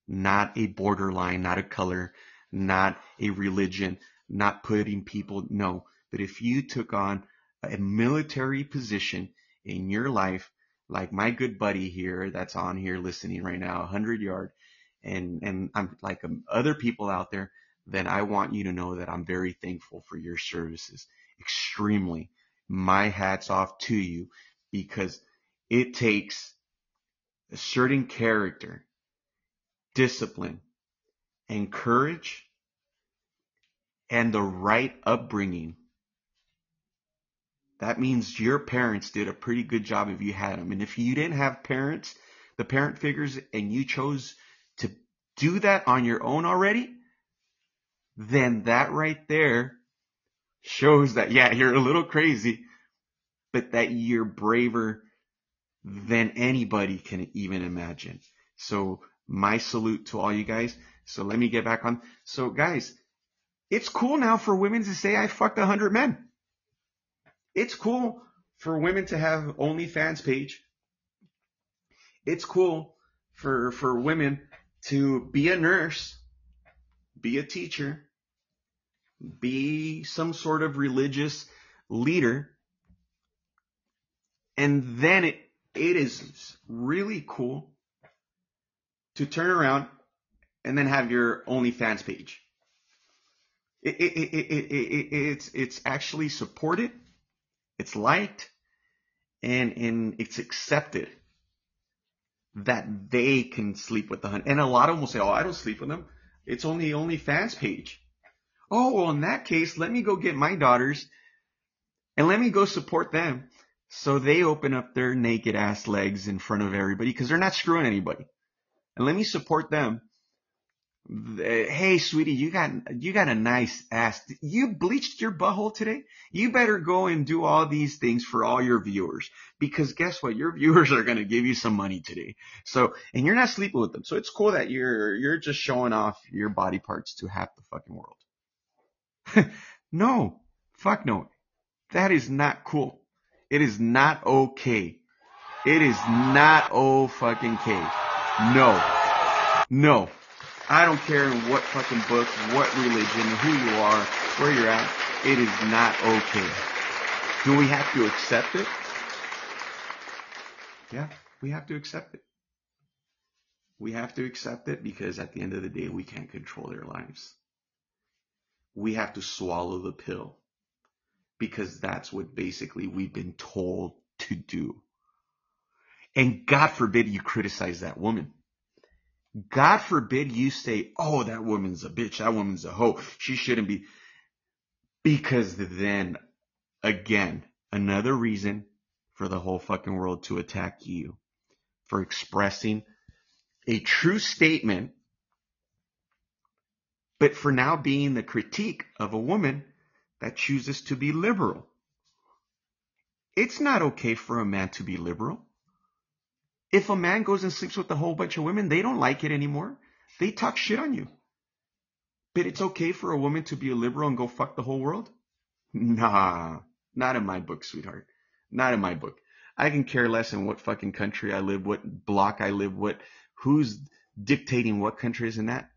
not a borderline, not a color, not a religion, not putting people, no. But if you took on a military position in your life, like my good buddy here that's on here listening right now, one hundred yard, and, and I'm like um, other people out there, then I want you to know that I'm very thankful for your services, extremely. My hat's off to you. Because it takes a certain character, discipline, and courage, and the right upbringing. That means your parents did a pretty good job if you had them. And if you didn't have parents, the parent figures, and you chose to do that on your own already, then that right there shows that, yeah, you're a little crazy, but that you're braver than anybody can even imagine. So my salute to all you guys. So let me get back on. So guys, it's cool now for women to say I fucked a hundred men. It's cool for women to have OnlyFans page. It's cool for, for women to be a nurse, be a teacher, be some sort of religious leader. And then it, it is really cool to turn around and then have your OnlyFans page. It, it, it, it, it, it, it's, it's actually supported, it's liked, and, and it's accepted that they can sleep with the hun. And a lot of them will say, oh, I don't sleep with them. It's only OnlyFans page. Oh, well, in that case, let me go get my daughters and let me go support them. So they open up their naked ass legs in front of everybody because they're not screwing anybody. And let me support them. Hey, sweetie, you got you got a nice ass. You bleached your butthole today? You better go and do all these things for all your viewers, because guess what? Your viewers are going to give you some money today. So, and you're not sleeping with them. So it's cool that you're you're just showing off your body parts to half the fucking world. No, fuck no. That is not cool. It is not okay. It is not oh fucking K. No. No. I don't care in what fucking book, what religion, who you are, where you're at. It is not okay. Do we have to accept it? Yeah, we have to accept it. We have to accept it because at the end of the day, we can't control their lives. We have to swallow the pill. Because that's what basically we've been told to do. And God forbid you criticize that woman. God forbid you say, oh, that woman's a bitch. That woman's a hoe. She shouldn't be. Because then, again, another reason for the whole fucking world to attack you for expressing a true statement, but for now being the critique of a woman that chooses to be liberal. It's not okay for a man to be liberal. If a man goes and sleeps with a whole bunch of women, they don't like it anymore. They talk shit on you. But it's okay for a woman to be a liberal and go fuck the whole world? Nah, not in my book, sweetheart. Not in my book. I can care less in what fucking country I live, what block I live, what who's dictating what country is in that.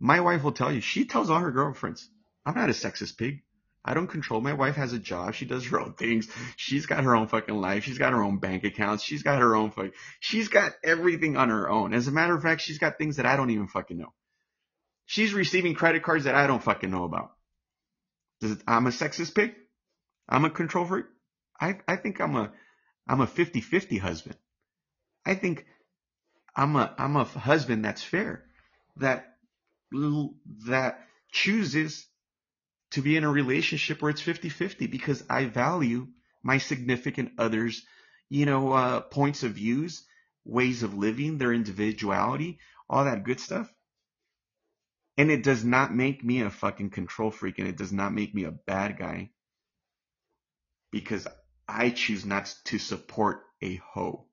My wife will tell you, she tells all her girlfriends, I'm not a sexist pig. I don't control. My wife has a job. She does her own things. She's got her own fucking life. She's got her own bank accounts. She's got her own fuck. She's got everything on her own. As a matter of fact, she's got things that I don't even fucking know. She's receiving credit cards that I don't fucking know about. I'm a sexist pig. I'm a control freak. I, I think I'm a, I'm a fifty-fifty husband. I think I'm a, I'm a husband that's fair, that, that chooses to be in a relationship where it's fifty-fifty because I value my significant other's, you know, uh, points of views, ways of living, their individuality, all that good stuff. And it does not make me a fucking control freak, and it does not make me a bad guy because I choose not to support a hoe.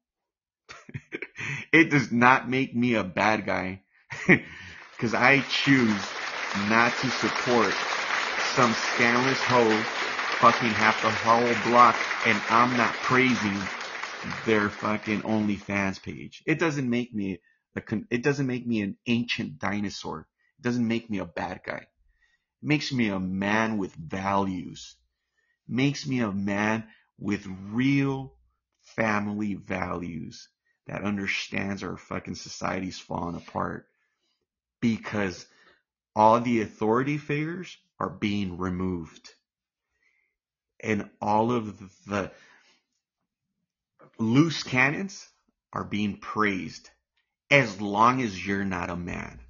It does not make me a bad guy because I choose not to support some scandalous hoe fucking half the whole block, and I'm not praising their fucking OnlyFans page. It doesn't make me a con- it doesn't make me an ancient dinosaur. Doesn't make me a bad guy. Makes me a man with values. Makes me a man with real family values that understands our fucking society's falling apart because all the authority figures are being removed. And all of the loose cannons are being praised as long as you're not a man.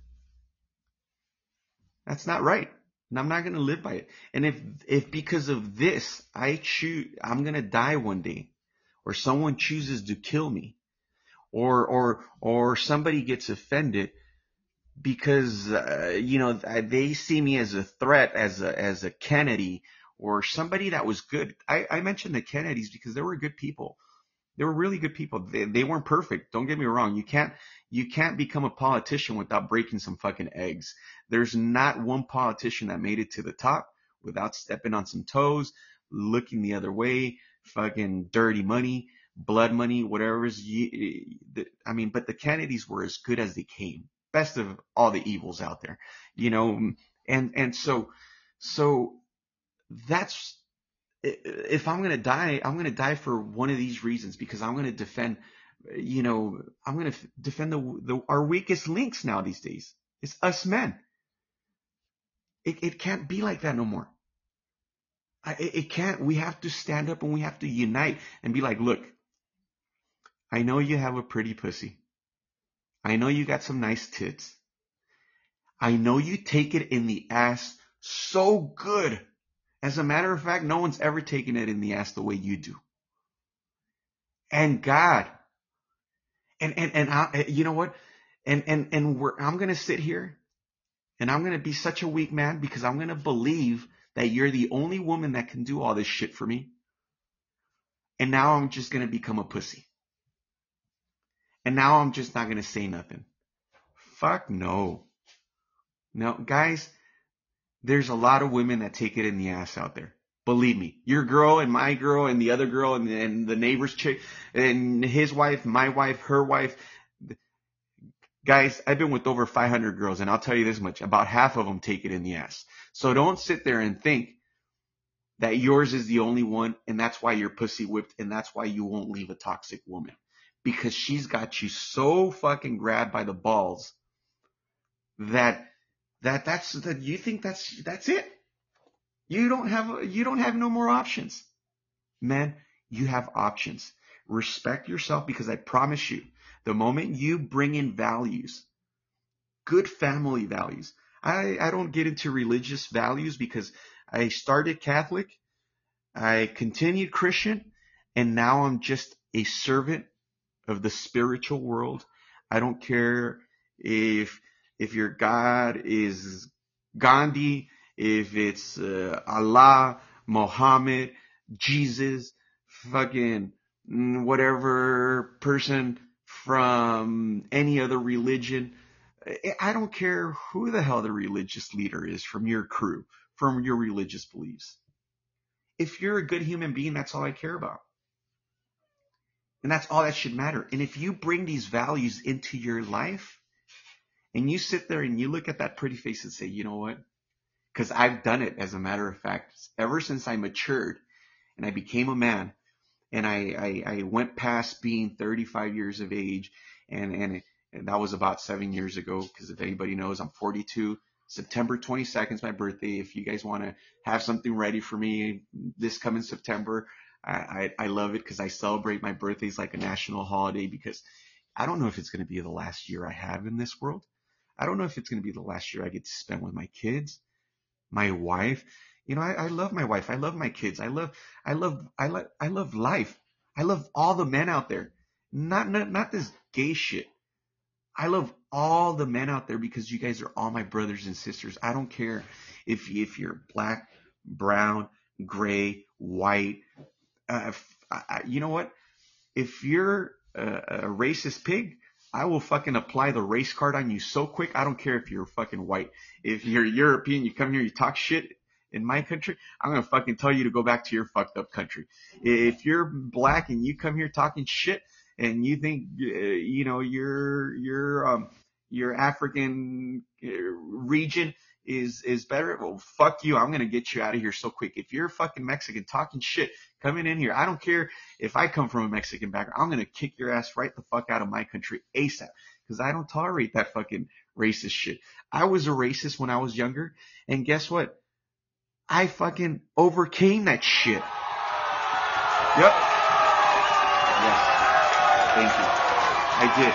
That's not right. And I'm not going to live by it. And if, if because of this, I choose, I'm going to die one day, or someone chooses to kill me, or, or, or somebody gets offended because, uh, you know, they see me as a threat, as a, as a Kennedy or somebody that was good. I, I mentioned the Kennedys because they were good people. They were really good people. They, they weren't perfect. Don't get me wrong. You can't, you can't become a politician without breaking some fucking eggs. There's not one politician that made it to the top without stepping on some toes, looking the other way, fucking dirty money, blood money, whatever is. I mean, but the Kennedys were as good as they came. Best of all the evils out there, you know? And, and so, so that's, if I'm going to die, I'm going to die for one of these reasons, because I'm going to defend, you know, I'm going to defend the, the our weakest links now these days. It's us men. It it can't be like that no more. I, it, it can't. We have to stand up and we have to unite and be like, look, I know you have a pretty pussy. I know you got some nice tits. I know you take it in the ass so good. As a matter of fact, no one's ever taken it in the ass the way you do. And God, and, and, and I, you know what? And, and, and we're, I'm going to sit here and I'm going to be such a weak man because I'm going to believe that you're the only woman that can do all this shit for me. And now I'm just going to become a pussy. And now I'm just not going to say nothing. Fuck no. No, guys. There's a lot of women that take it in the ass out there. Believe me, your girl and my girl and the other girl and, and the neighbor's chick and his wife, my wife, her wife. Guys, I've been with over five hundred girls, and I'll tell you this much. About half of them take it in the ass. So don't sit there and think that yours is the only one, and that's why you're pussy whipped, and that's why you won't leave a toxic woman. Because she's got you so fucking grabbed by the balls that... That that's that you think that's that's it. You don't have you don't have no more options. Man, you have options. Respect yourself, because I promise you, the moment you bring in values, good family values. I, I don't get into religious values because I started Catholic, I continued Christian, and now I'm just a servant of the spiritual world. I don't care if if your God is Gandhi, if it's uh, Allah, Muhammad, Jesus, fucking whatever person from any other religion. I don't care who the hell the religious leader is from your crew, from your religious beliefs. If you're a good human being, that's all I care about. And that's all that should matter. And if you bring these values into your life and you sit there and you look at that pretty face and say, you know what? Because I've done it, as a matter of fact, ever since I matured and I became a man and I, I, I went past being thirty-five years of age, and, and, it, and that was about seven years ago, because if anybody knows, I'm forty-two. September twenty-second is my birthday. If you guys want to have something ready for me this coming September, I, I, I love it, because I celebrate my birthdays like a national holiday, because I don't know if it's going to be the last year I have in this world. I don't know if it's going to be the last year I get to spend with my kids, my wife. You know, I, I love my wife. I love my kids. I love, I love, I love, I love life. I love all the men out there. Not, not, not this gay shit. I love all the men out there, because you guys are all my brothers and sisters. I don't care if, if you're black, brown, gray, white. Uh, if, I, you know what? If you're a, a racist pig, I will fucking apply the race card on you so quick. I don't care if you're fucking white. If you're European, you come here, you talk shit in my country, I'm going to fucking tell you to go back to your fucked up country. If you're black and you come here talking shit and you think, uh, you know, your, your, um, your African region is, is better, well, fuck you. I'm going to get you out of here so quick. If you're fucking Mexican talking shit coming in here, I don't care if I come from a Mexican background, I'm going to kick your ass right the fuck out of my country ASAP, because I don't tolerate that fucking racist shit. I was a racist when I was younger, and guess what? I fucking overcame that shit. Yep. Yes. Thank you. I did.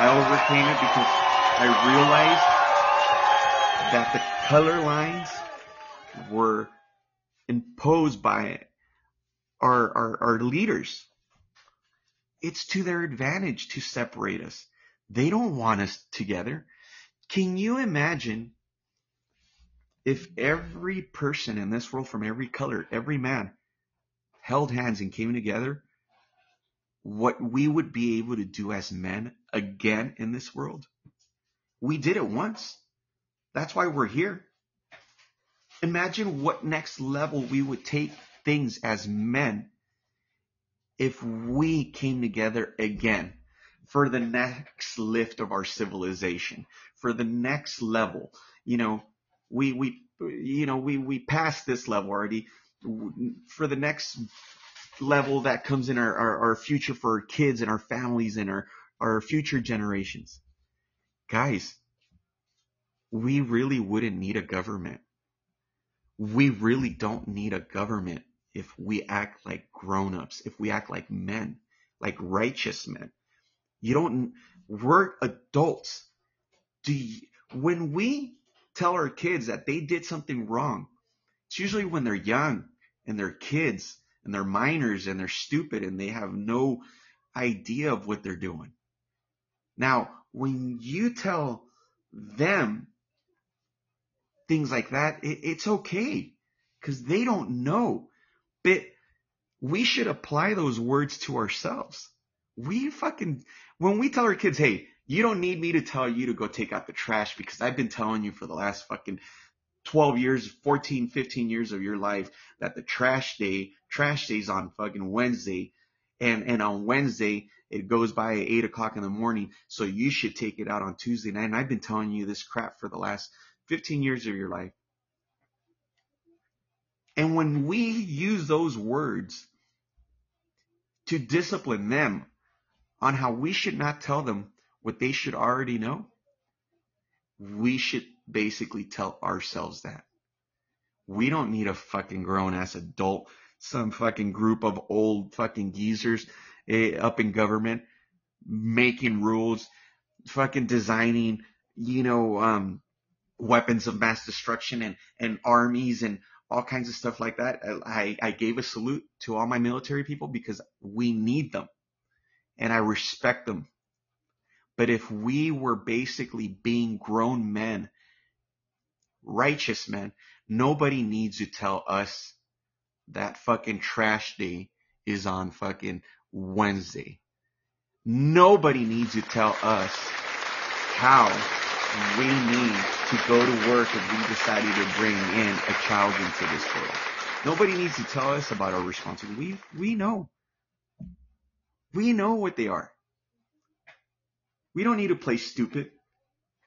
I overcame it because I realized that the color lines were imposed by our, our, our leaders. It's to their advantage to separate us. They don't want us together. Can you imagine if every person in this world from every color, every man, held hands and came together, what we would be able to do as men again in this world? We did it once. That's why we're here. Imagine what next level we would take things as men if we came together again for the next lift of our civilization, for the next level. You know, We, we, you know, we, we passed this level already. For the next level that comes in our, our, our future for our kids and our families and our, our future generations. Guys, we really wouldn't need a government. We really don't need a government if we act like grown-ups, if we act like men, like righteous men. You don't, we're adults. Do you, when we tell our kids that they did something wrong, it's usually when they're young and they're kids and they're minors and they're stupid and they have no idea of what they're doing. Now, when you tell them things like that, it, it's okay, because they don't know. But we should apply those words to ourselves. We fucking, when we tell our kids, hey, you don't need me to tell you to go take out the trash, because I've been telling you for the last fucking twelve years, fourteen, fifteen years of your life that the trash day, trash day's on fucking Wednesday. And, and on Wednesday, it goes by eight o'clock in the morning. So you should take it out on Tuesday night. And I've been telling you this crap for the last fifteen years of your life. And when we use those words to discipline them on how we should not tell them what they should already know, we should basically tell ourselves that. We don't need a fucking grown-ass adult, some fucking group of old fucking geezers eh, up in government making rules, fucking designing, you know, um, weapons of mass destruction and, and armies and all kinds of stuff like that. I, I gave a salute to all my military people because we need them and I respect them. But if we were basically being grown men, righteous men, nobody needs to tell us that fucking trash day is on fucking Wednesday. Nobody needs to tell us how we need to go to work if we decided to bring in a child into this world. Nobody needs to tell us about our responsibility. We, we know. We know what they are. We don't need to play stupid.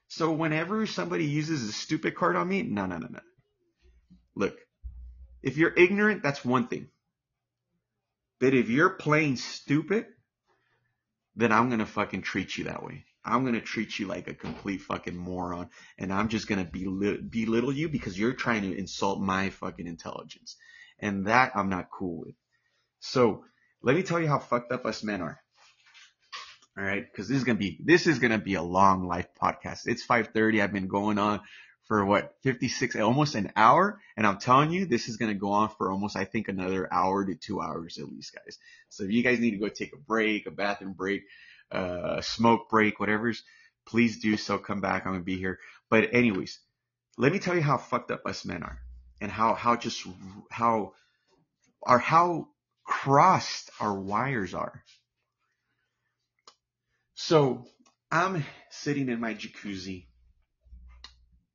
So whenever somebody uses a stupid card on me, no, no, no, no. Look, if you're ignorant, that's one thing. But if you're playing stupid, then I'm going to fucking treat you that way. I'm going to treat you like a complete fucking moron. And I'm just going to bel- belittle you because you're trying to insult my fucking intelligence. And that I'm not cool with. So let me tell you how fucked up us men are. All right, because this is gonna be this is gonna be a long life podcast. It's five thirty. I've been going on for what fifty-six, almost an hour, and I'm telling you, this is gonna go on for almost I think another hour to two hours at least, guys. So if you guys need to go take a break, a bathroom break, uh, a smoke break, whatever's, please do so. Come back. I'm gonna be here. But anyways, let me tell you how fucked up us men are, and how how just how are how crossed our wires are. So I'm sitting in my jacuzzi,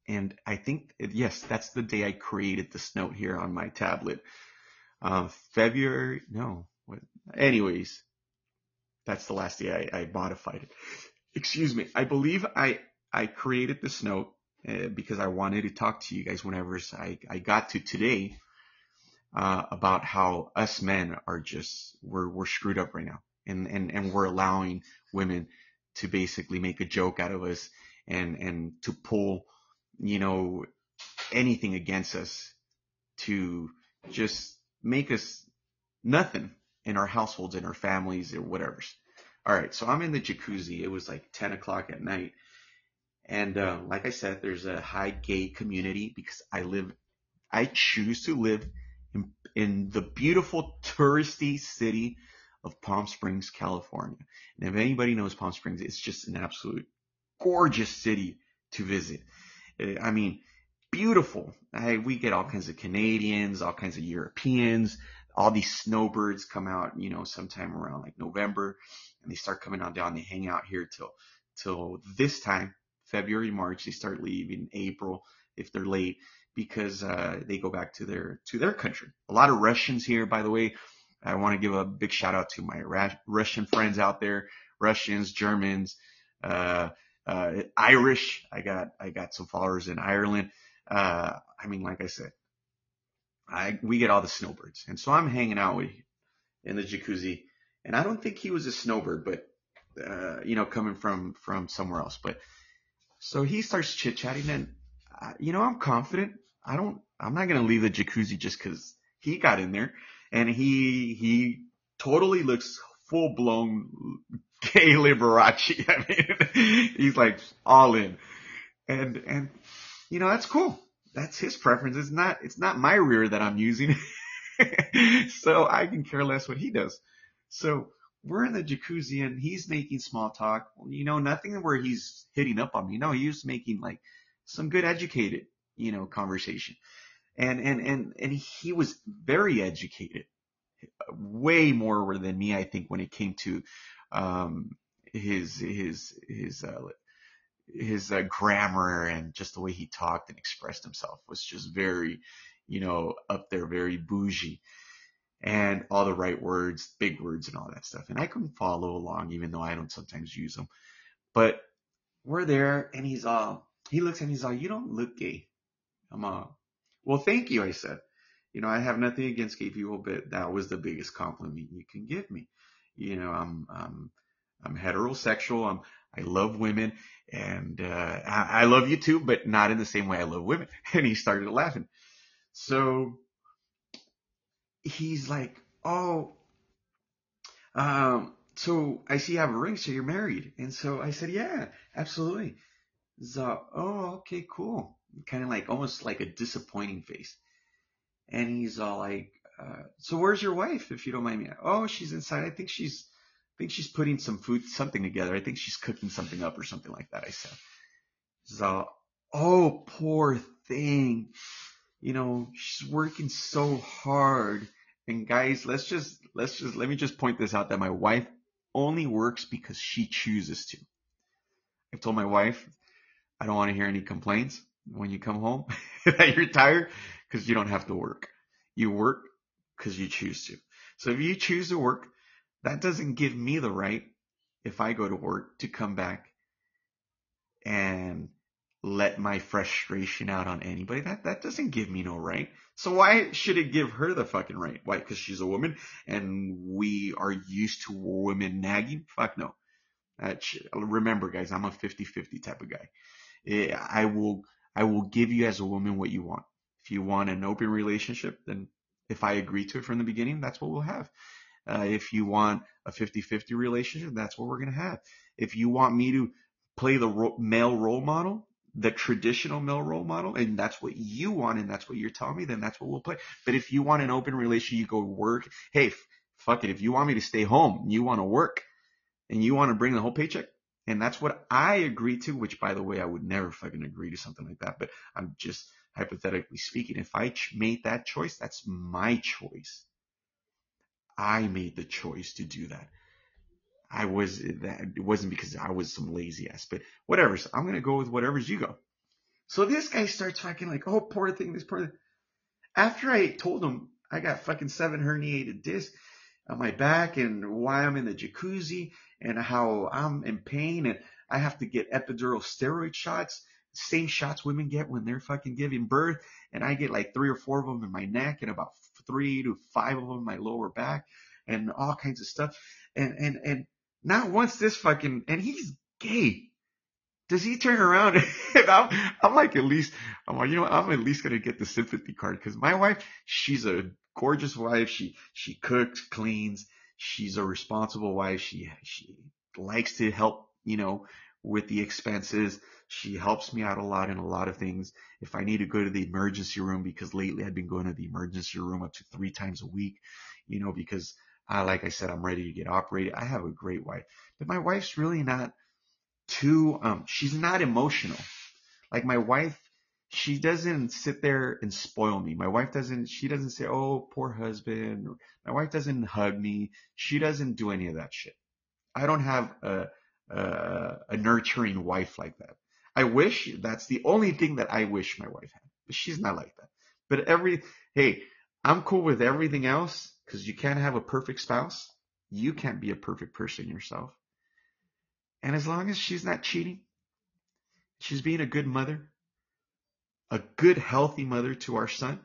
and I think, yes, that's the day I created this note here on my tablet. Um, February, no, what? Anyways, that's the last day I, I modified it. Excuse me. I believe I, I created this note uh, because I wanted to talk to you guys whenever I, I got to today uh, about how us men are just, we're, we're screwed up right now. And, and, and we're allowing women to basically make a joke out of us and, and to pull, you know, anything against us to just make us nothing in our households, in our families, or whatever. All right. So I'm in the jacuzzi. It was like ten o'clock at night. And uh, like I said, there's a high gay community because I live, I choose to live in, in the beautiful touristy city of Palm Springs, California. And if anybody knows Palm Springs, it's just an absolute gorgeous city to visit. I mean, beautiful. I, we get all kinds of Canadians, all kinds of Europeans. All these snowbirds come out, you know, sometime around like November, and they start coming on down. They hang out here till till this time, February, March. They start leaving April if they're late because uh, they go back to their to their country. A lot of Russians here, by the way. I want to give a big shout out to my Ra- Russian friends out there, Russians, Germans, uh, uh, Irish. I got, I got some followers in Ireland. Uh, I mean, like I said, I, we get all the snowbirds. And so I'm hanging out with in the jacuzzi, and I don't think he was a snowbird, but, uh, you know, coming from, from somewhere else. But so he starts chit chatting, and I, you know, I'm confident. I don't, I'm not going to leave the jacuzzi just cause he got in there. And he he totally looks full blown gay Liberace. I mean, he's like all in, and and you know that's cool. That's his preference. It's not it's not my rear that I'm using, so I can care less what he does. So we're in the jacuzzi, and he's making small talk. You know, nothing where he's hitting up on me. No, he's making like some good educated you know conversation. And, and, and, and he was very educated, way more than me, I think, when it came to, um, his, his, his, uh, his, uh, grammar, and just the way he talked and expressed himself was just very, you know, up there, very bougie, and all the right words, big words and all that stuff. And I couldn't follow along, even though I don't sometimes use them, but we're there, and he's all, he looks and he's all, "You don't look gay." I'm all, "Well, thank you," I said. "You know, I have nothing against gay people, but that was the biggest compliment you can give me. You know, I'm I'm I'm heterosexual. I'm I love women, and uh, I, I love you too, but not in the same way I love women." And he started laughing. So he's like, "Oh, um, so I see you have a ring, so you're married." And so I said, "Yeah, absolutely." So, "Oh, okay, cool." Kind of like almost like a disappointing face. And he's all like, uh, so where's your wife, if you don't mind me? Oh, she's inside. I think she's, I think she's putting some food, something together. I think she's cooking something up or something like that, I said. He's all, oh, poor thing. You know, she's working so hard. And guys, let's just, let's just, let me just point this out that my wife only works because she chooses to. I told my wife, I don't want to hear any complaints when you come home that you're tired, because you don't have to work. You work because you choose to. So if you choose to work, that doesn't give me the right, if I go to work, to come back and let my frustration out on anybody. That that doesn't give me no right. So why should it give her the fucking right? Why? Because she's a woman and we are used to women nagging? Fuck no. That shit. Remember, guys, I'm a fifty-fifty type of guy. I will I will give you as a woman what you want. If you want an open relationship, then if I agree to it from the beginning, that's what we'll have. Uh, if you want a fifty-fifty relationship, that's what we're going to have. If you want me to play the ro- male role model, the traditional male role model, and that's what you want and that's what you're telling me, then that's what we'll play. But if you want an open relationship, you go work. Hey, f- fuck it. If you want me to stay home, you want to work and you want to bring the whole paycheck, and that's what I agree to, which, by the way, I would never fucking agree to something like that. But I'm just hypothetically speaking, if I ch- made that choice, that's my choice. I made the choice to do that. I was, that it wasn't because I was some lazy ass, but whatever. So I'm going to go with whatever's you go. So this guy starts fucking like, oh, poor thing, this poor thing. After I told him I got fucking seven herniated discs on my back and why I'm in the jacuzzi and how I'm in pain and I have to get epidural steroid shots, same shots women get when they're fucking giving birth. And I get like three or four of them in my neck and about three to five of them in my lower back and all kinds of stuff. And, and, and, not once this fucking, and he's gay. Does he turn around? And I'm, I'm like, at least, I'm like, you know, I'm at least going to get the sympathy card. Cause my wife, she's a gorgeous wife. She, she cooks, cleans. She's a responsible wife. She, she likes to help, you know, with the expenses. She helps me out a lot in a lot of things. If I need to go to the emergency room, because lately I've been going to the emergency room up to three times a week, you know, because I, like I said, I'm ready to get operated. I have a great wife, but my wife's really not too, um, she's not emotional. Like my wife, she doesn't sit there and spoil me. My wife doesn't, she doesn't say, oh, poor husband. My wife doesn't hug me. She doesn't do any of that shit. I don't have a, a, a nurturing wife like that. I wish that's the only thing that I wish my wife had, but she's not like that. But every, hey, I'm cool with everything else. Because you can't have a perfect spouse. You can't be a perfect person yourself. And as long as she's not cheating, she's being a good mother, a good, healthy mother to our son,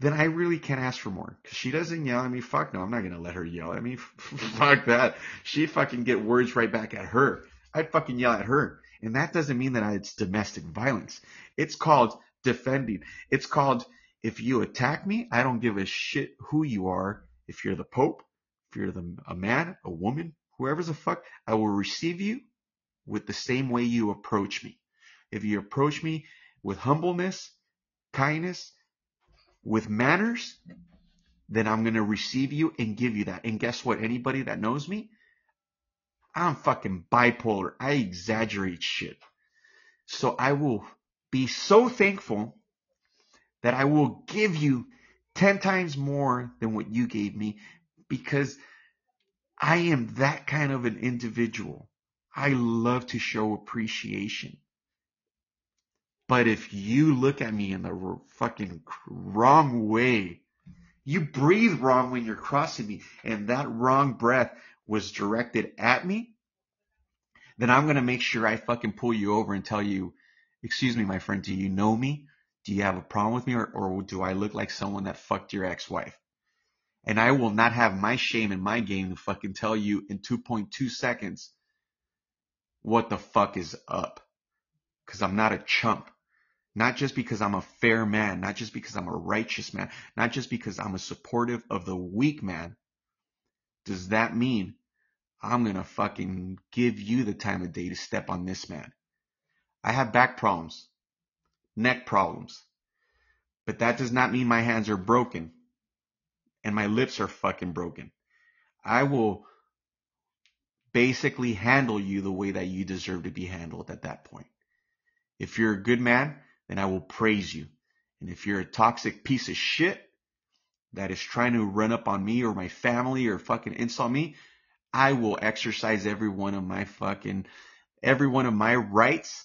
then I really can't ask for more. Because she doesn't yell at me. Fuck no, I'm not going to let her yell at me. Fuck that. She fucking get words right back at her. I'd fucking yell at her. And that doesn't mean that I, it's domestic violence. It's called defending. It's called, if you attack me, I don't give a shit who you are. If you're the Pope, if you're the, a man, a woman, whoever's a fuck, I will receive you with the same way you approach me. If you approach me with humbleness, kindness, with manners, then I'm going to receive you and give you that. And guess what? Anybody that knows me, I'm fucking bipolar. I exaggerate shit. So I will be so thankful that I will give you ten times more than what you gave me, because I am that kind of an individual. I love to show appreciation. But if you look at me in the fucking wrong way, you breathe wrong when you're crossing me, and that wrong breath was directed at me, then I'm going to make sure I fucking pull you over and tell you, excuse me, my friend, do you know me? Do you have a problem with me, or, or do I look like someone that fucked your ex-wife? And I will not have my shame in my game to fucking tell you in two point two seconds what the fuck is up. Because I'm not a chump. Not just because I'm a fair man. Not just because I'm a righteous man. Not just because I'm a supportive of the weak man. Does that mean I'm going to fucking give you the time of day to step on this man? I have back problems. Neck problems. But that does not mean my hands are broken and my lips are fucking broken. I will basically handle you the way that you deserve to be handled at that point. If you're a good man, then I will praise you. And if you're a toxic piece of shit that is trying to run up on me or my family or fucking insult me, I will exercise every one of my fucking, every one of my rights.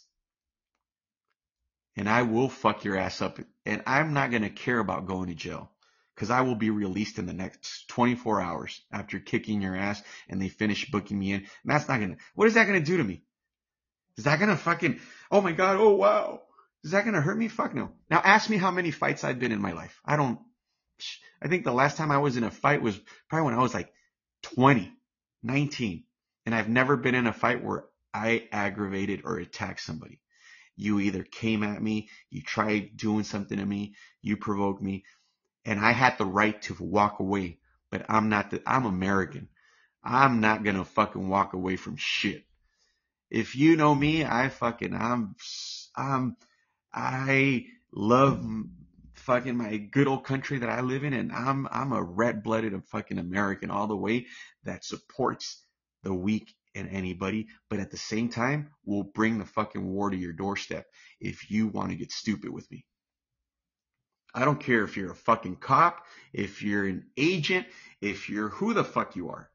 And I will fuck your ass up. And I'm not going to care about going to jail, because I will be released in the next twenty-four hours after kicking your ass and they finish booking me in. And that's not going to, what is that going to do to me? Is that going to fucking, oh my God, oh wow. Is that going to hurt me? Fuck no. Now ask me how many fights I've been in my life. I don't, I think the last time I was in a fight was probably when I was like twenty, nineteen. And I've never been in a fight where I aggravated or attacked somebody. You either came at me, you tried doing something to me, you provoked me, and I had the right to walk away. But I'm not, the, I'm American. I'm not going to fucking walk away from shit. If you know me, I fucking, I'm, I'm, I love fucking my good old country that I live in, and I'm, I'm a red-blooded fucking American all the way that supports the weak and anybody, but at the same time, will bring the fucking war to your doorstep if you want to get stupid with me. I don't care if you're a fucking cop, if you're an agent, if you're who the fuck you are.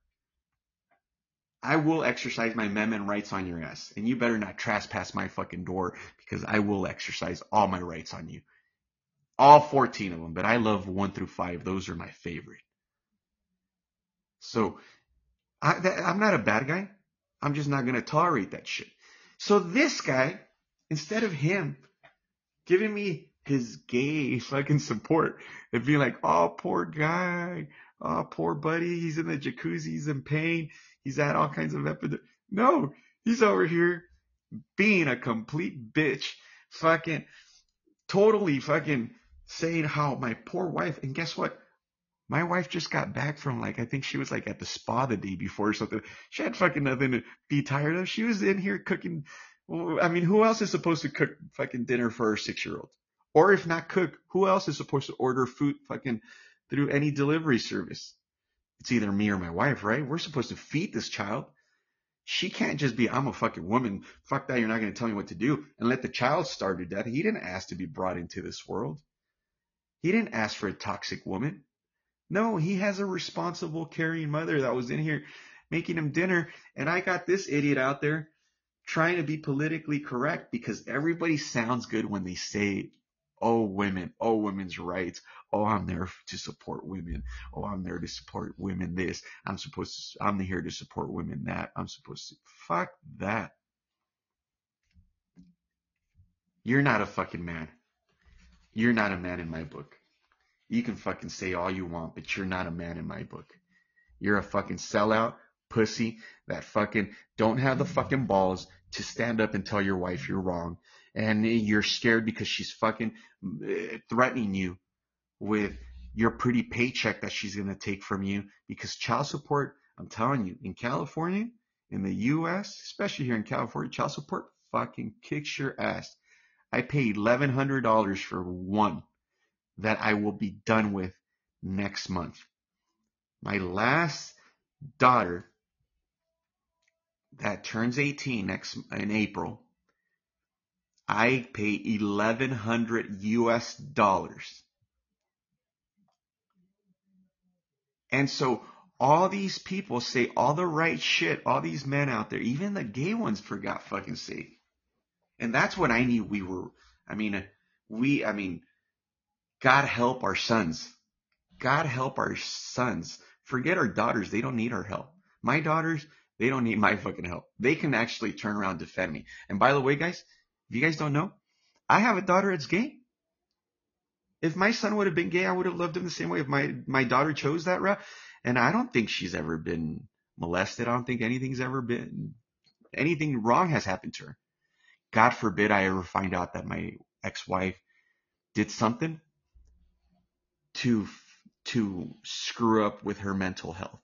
I will exercise my amendment rights on your ass, and you better not trespass my fucking door, because I will exercise all my rights on you. All fourteen of them, but I love one through five. Those are my favorite. So I, that, I'm not a bad guy. I'm just not going to tolerate that shit. So this guy, instead of him giving me his gay fucking support and being like, oh, poor guy. Oh, poor buddy. He's in the jacuzzi. He's in pain. He's at all kinds of epidemic. No, he's over here being a complete bitch. Fucking totally fucking saying how my poor wife. And guess what? My wife just got back from, like, I think she was, like, at the spa the day before or something. She had fucking nothing to be tired of. She was in here cooking. I mean, who else is supposed to cook fucking dinner for her six-year-old? Or if not cook, who else is supposed to order food fucking through any delivery service? It's either me or my wife, right? We're supposed to feed this child. She can't just be, I'm a fucking woman. Fuck that. You're not going to tell me what to do, and let the child starve to death. He didn't ask to be brought into this world. He didn't ask for a toxic woman. No, he has a responsible, caring mother that was in here making him dinner. And I got this idiot out there trying to be politically correct, because everybody sounds good when they say, oh, women, oh, women's rights. Oh, I'm there to support women. Oh, I'm there to support women this. I'm supposed to, I'm here to support women that. I'm supposed to. Fuck that. You're not a fucking man. You're not a man in my book. You can fucking say all you want, but you're not a man in my book. You're a fucking sellout pussy that fucking don't have the fucking balls to stand up and tell your wife you're wrong. And you're scared because she's fucking threatening you with your pretty paycheck that she's going to take from you, because child support, I'm telling you, in California, in the U S, especially here in California, child support fucking kicks your ass. I paid eleven hundred dollars for one that I will be done with next month. My last daughter that turns eighteen next in April, I pay eleven hundred U S dollars. And so all these people say all the right shit, all these men out there, even the gay ones, for God's fucking sake. And that's when I knew we were, I mean, we, I mean, God help our sons. God help our sons. Forget our daughters. They don't need our help. My daughters, they don't need my fucking help. They can actually turn around and defend me. And by the way, guys, if you guys don't know, I have a daughter that's gay. If my son would have been gay, I would have loved him the same way. If my, my daughter chose that route, and I don't think she's ever been molested. I don't think anything's ever been, anything wrong has happened to her. God forbid I ever find out that my ex-wife did something to to screw up with her mental health,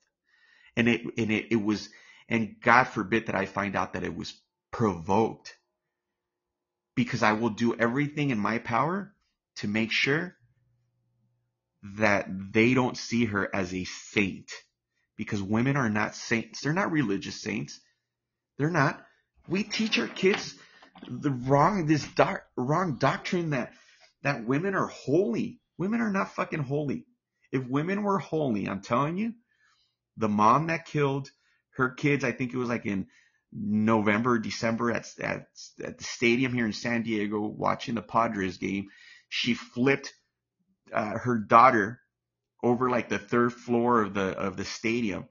and it and it, it was, and God forbid that I find out that it was provoked, because I will do everything in my power to make sure that they don't see her as a saint, because women are not saints. They're not religious saints. They're not. We teach our kids the wrong, this doc, wrong doctrine that, that women are holy. Women are not fucking holy. If women were holy, I'm telling you, the mom that killed her kids, I think it was like in November, December at, at, at the stadium here in San Diego watching the Padres game, she flipped uh, her daughter over like the third floor of the of the stadium,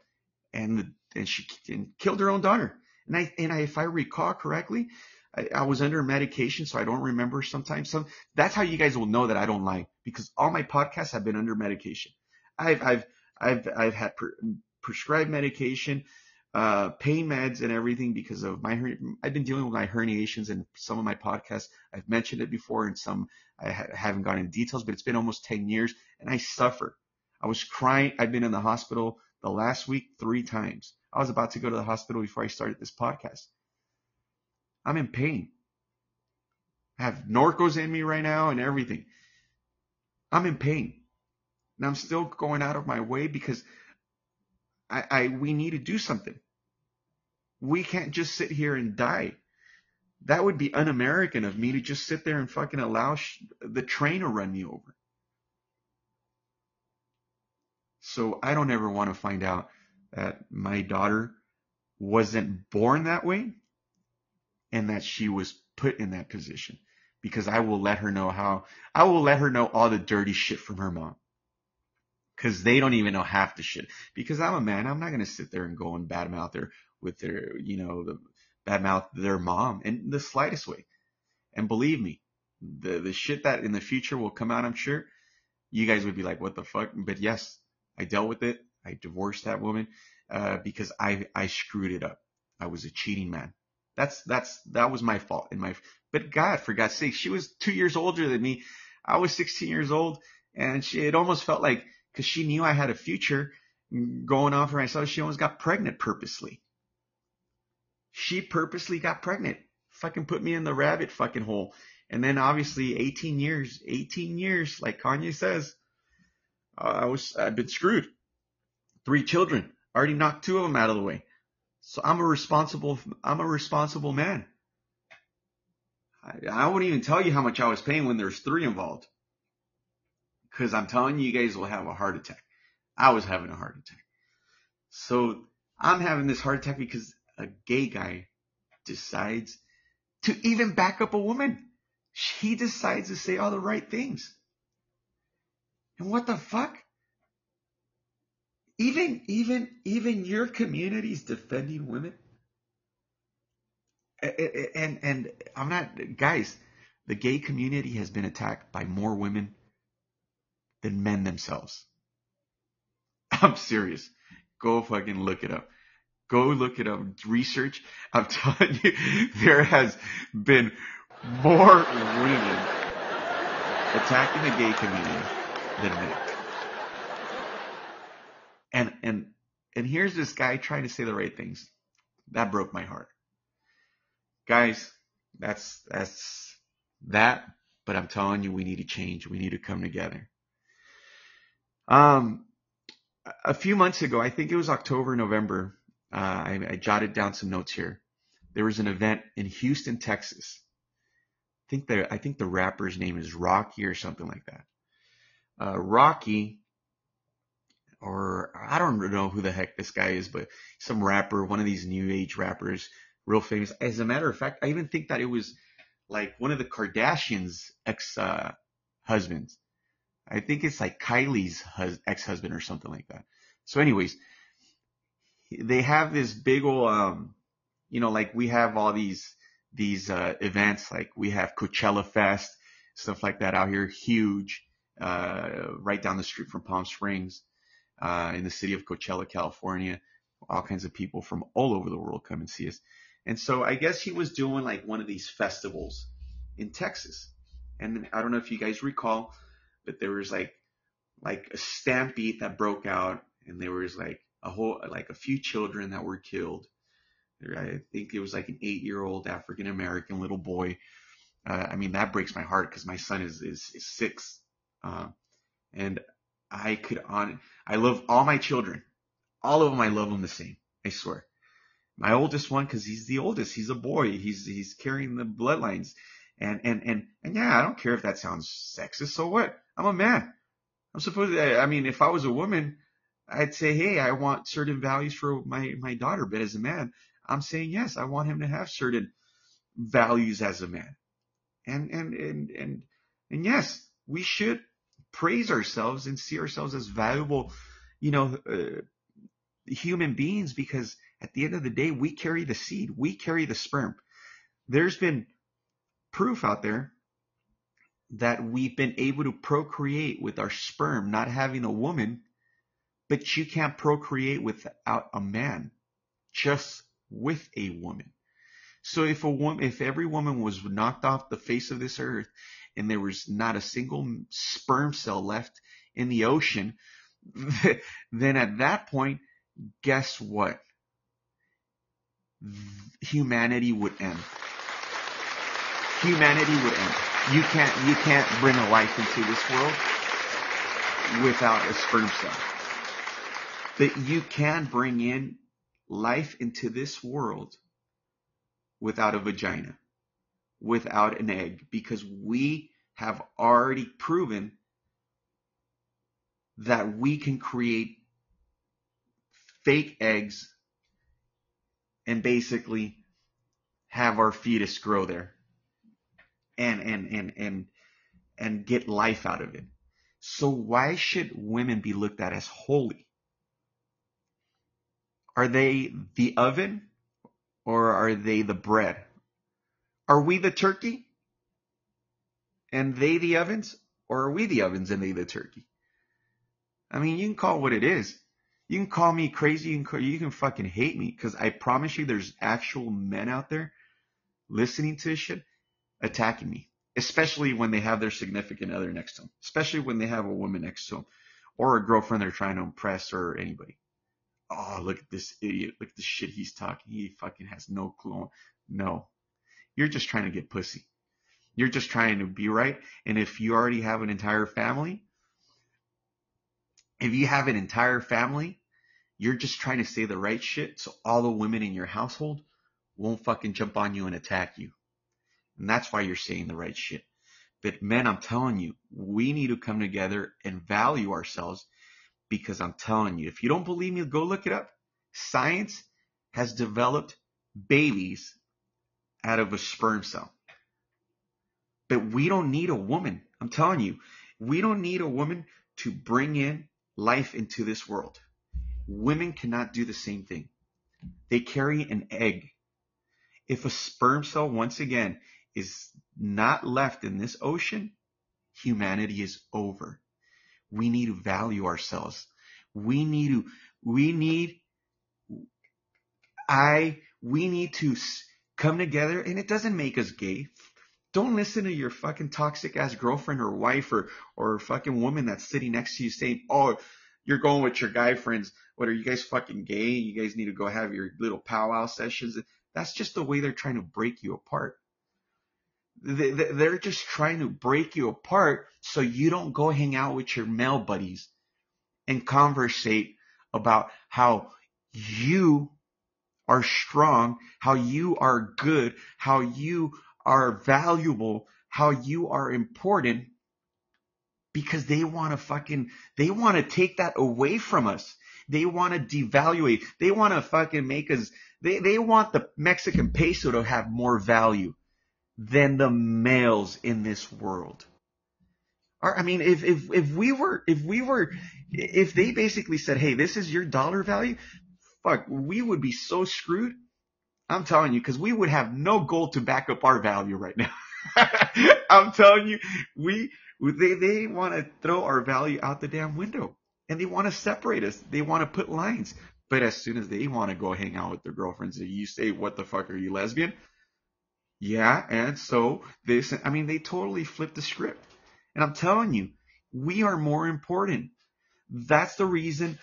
and the, and she and killed her own daughter. And I and I, if I recall correctly, I, I was under medication, so I don't remember sometimes. Some that's how you guys will know that I don't lie, because all my podcasts have been under medication. I've I've I've I've had pre- prescribed medication, uh, pain meds, and everything because of my hernia. I've been dealing with my herniations in some of my podcasts. I've mentioned it before, and some I ha- haven't gone into details, but it's been almost ten years, and I suffer. I was crying. I've been in the hospital the last week three times. I was about to go to the hospital before I started this podcast. I'm in pain. I have Norcos in me right now and everything. I'm in pain. And I'm still going out of my way because I, I we need to do something. We can't just sit here and die. That would be un-American of me to just sit there and fucking allow sh- the train to run me over. So I don't ever want to find out that my daughter wasn't born that way and that she was put in that position, because I will let her know how, I will let her know all the dirty shit from her mom, because they don't even know half the shit, because I'm a man. I'm not going to sit there and go and badmouth her with their, you know, the badmouth their mom in the slightest way. And believe me, the, the shit that in the future will come out, I'm sure you guys would be like, what the fuck? But yes, I dealt with it. I divorced that woman uh, because I, I screwed it up. I was a cheating man. That's that's that was my fault. In my but God, for God's sake, she was two years older than me. I was sixteen years old, and she it almost felt like, because she knew I had a future going on for myself, she almost got pregnant purposely. She purposely got pregnant. Fucking put me in the rabbit fucking hole. And then obviously eighteen years, eighteen years, like Kanye says, I was I've been screwed. Three children. I already knocked two of them out of the way. So I'm a responsible, I'm a responsible man. I, I wouldn't even tell you how much I was paying when there's three involved, because I'm telling you, you guys will have a heart attack. I was having a heart attack. So I'm having this heart attack because a gay guy decides to even back up a woman. He decides to say all the right things. And what the fuck? Even, even, even your community's defending women. And, and I'm not, guys, the gay community has been attacked by more women than men themselves. I'm serious. Go fucking look it up. Go look it up. Research. I'm telling you, there has been more women attacking the gay community than men. And, and, and here's this guy trying to say the right things. That broke my heart. Guys, that's, that's that, but I'm telling you, we need to change. We need to come together. Um, a few months ago, I think it was October, November, uh, I, I jotted down some notes here. There was an event in Houston, Texas. I think the, I think the rapper's name is Rocky or something like that. Uh, Rocky, or I don't know who the heck this guy is, but some rapper, one of these new age rappers, real famous. As a matter of fact, I even think that it was like one of the Kardashians' ex, uh, husbands. I think it's like Kylie's hus- ex-husband or something like that. So anyways, they have this big old, um, you know, like we have all these, these, uh, events, like we have Coachella Fest, stuff like that out here, huge, uh, right down the street from Palm Springs. Uh, in the city of Coachella, California, all kinds of people from all over the world come and see us. And so I guess he was doing like one of these festivals in Texas. And I don't know if you guys recall, but there was like, like a stampede that broke out, and there was like a whole, like a few children that were killed. I think it was like an eight year old African American little boy. Uh, I mean, that breaks my heart because my son is, is, is six. Uh, and I could on. I love all my children. All of them, I love them the same. I swear. My oldest one, because he's the oldest. He's a boy. He's he's carrying the bloodlines. And, and, and, and yeah, I don't care if that sounds sexist. So what? I'm a man. I'm supposed to, I mean, if I was a woman, I'd say, hey, I want certain values for my, my daughter. But as a man, I'm saying, yes, I want him to have certain values as a man. And, and, and, and, and yes, we should praise ourselves and see ourselves as valuable, you know, uh, human beings, because at the end of the day, we carry the seed. We carry the sperm. There's been proof out there that we've been able to procreate with our sperm, not having a woman, but you can't procreate without a man, just with a woman. So if a woman, if every woman was knocked off the face of this earth and there was not a single sperm cell left in the ocean, then at that point, guess what? Humanity would end. Humanity would end. You can't, you can't bring a life into this world without a sperm cell. But you can bring in life into this world without a vagina, without an egg, because we have already proven that we can create fake eggs and basically have our fetus grow there. And, and, and, and, and get life out of it. So why should women be looked at as holy? Are they the oven or are they the bread? Are we the turkey and they the ovens, or are we the ovens and they the turkey? I mean, you can call it what it is. You can call me crazy. You can, call, you can fucking hate me, because I promise you there's actual men out there listening to this shit, attacking me, especially when they have their significant other next to them, especially when they have a woman next to them or a girlfriend they're trying to impress or anybody. Oh, look at this idiot. Look at the shit he's talking. He fucking has no clue. No, you're just trying to get pussy. You're just trying to be right. And if you already have an entire family, if you have an entire family, you're just trying to say the right shit so all the women in your household won't fucking jump on you and attack you. And that's why you're saying the right shit. But men, I'm telling you, we need to come together and value ourselves, because I'm telling you, if you don't believe me, go look it up. Science has developed babies out of a sperm cell. But we don't need a woman. I'm telling you, we don't need a woman to bring in life into this world. Women cannot do the same thing. They carry an egg. If a sperm cell, once again, is not left in this ocean, humanity is over. We need to value ourselves. We need to, we need, I, we need to come together, and it doesn't make us gay. Don't listen to your fucking toxic ass girlfriend or wife or, or fucking woman that's sitting next to you saying, oh, you're going with your guy friends. What are you guys fucking gay? You guys need to go have your little powwow sessions. That's just the way they're trying to break you apart. They're just trying to break you apart so you don't go hang out with your male buddies and conversate about how you are strong, how you are good, how you are valuable, how you are important, because they want to fucking, they want to take that away from us. They want to devaluate. They want to fucking make us, they, they want the Mexican peso to have more value than the males in this world. I mean, if, if, if we were, if we were, if they basically said, hey, this is your dollar value, fuck, we would be so screwed. I'm telling you, because we would have no gold to back up our value right now. I'm telling you, we, they, they want to throw our value out the damn window, and they want to separate us. They want to put lines. But as soon as they want to go hang out with their girlfriends, you say, what the fuck, are you lesbian? Yeah, and so this, I mean, they totally flipped the script. And I'm telling you, we are more important. That's the reason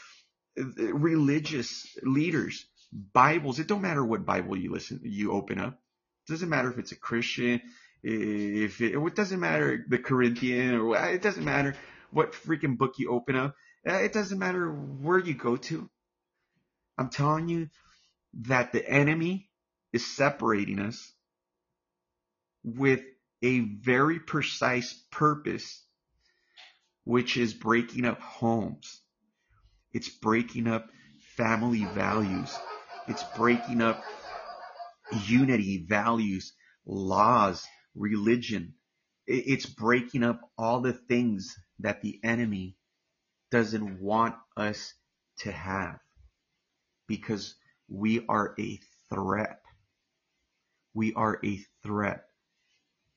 religious leaders, Bibles, it don't matter what Bible you listen, you open up. It doesn't matter if it's a Christian, if it, it doesn't matter the Corinthian, or it doesn't matter what freaking book you open up. It doesn't matter where you go to. I'm telling you that the enemy is separating us with a very precise purpose, which is breaking up homes. It's breaking up family values. It's breaking up unity, values, laws, religion. It's breaking up all the things that the enemy doesn't want us to have, because we are a threat. We are a threat.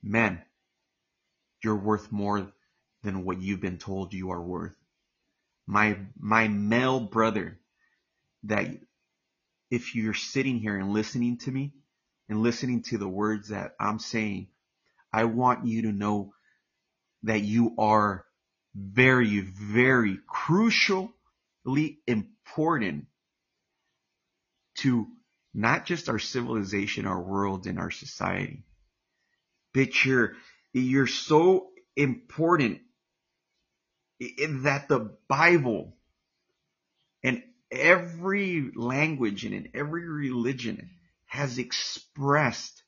Men, you're worth more than what you've been told you are worth. My, my male brother, that if you're sitting here and listening to me and listening to the words that I'm saying, I want you to know that you are very, very crucially important to not just our civilization, our world, and our society. Bitch, you're, you're so important that the Bible and every language and in every religion has expressed.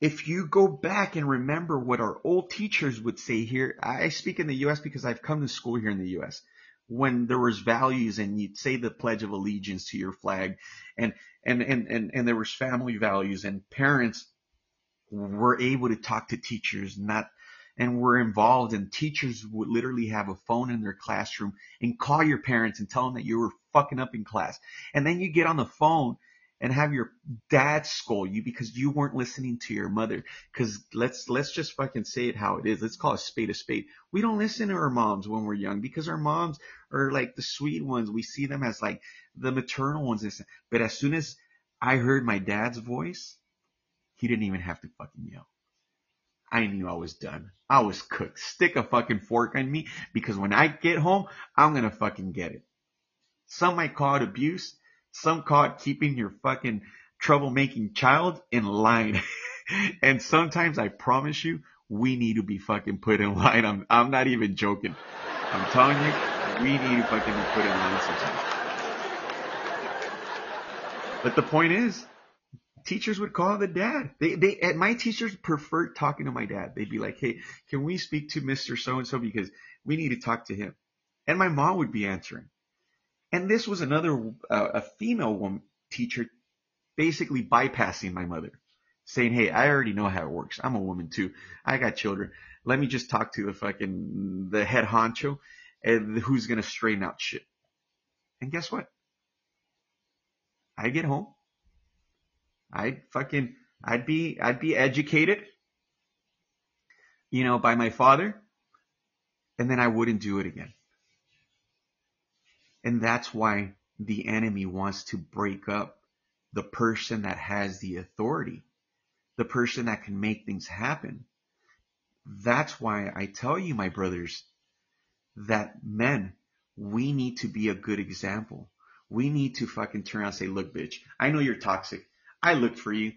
If you go back and remember what our old teachers would say here, I speak in the U S because I've come to school here in the U S, when there was values and you'd say the Pledge of Allegiance to your flag, and, and, and, and, and there was family values, and parents were able to talk to teachers, not, and were involved, and teachers would literally have a phone in their classroom and call your parents and tell them that you were fucking up in class. And then you get on the phone and have your dad scold you because you weren't listening to your mother. Because let's let's just fucking say it how it is. Let's call a spade a spade. We don't listen to our moms when we're young because our moms are like the sweet ones. We see them as like the maternal ones. But as soon as I heard my dad's voice, he didn't even have to fucking yell. I knew I was done. I was cooked. Stick a fucking fork in me, because when I get home, I'm going to fucking get it. Some might call it abuse. Some call it keeping your fucking troublemaking child in line. And sometimes, I promise you, we need to be fucking put in line. I'm I'm not even joking. I'm telling you, we need to fucking be put in line sometimes. But the point is, teachers would call the dad. They they at my teachers preferred talking to my dad. They'd be like, "Hey, can we speak to Mister So-and-so because we need to talk to him?" And my mom would be answering. And this was another, uh, a female woman teacher basically bypassing my mother, saying, "Hey, I already know how it works. I'm a woman too. I got children. Let me just talk to the fucking, the head honcho and who's going to straighten out shit." And guess what? I get home. I'd fucking, I'd be, I'd be educated, you know, by my father. And then I wouldn't do it again. And that's why the enemy wants to break up the person that has the authority, the person that can make things happen. That's why I tell you, my brothers, that men, we need to be a good example. We need to fucking turn around and say, "Look, bitch, I know you're toxic. I looked for you.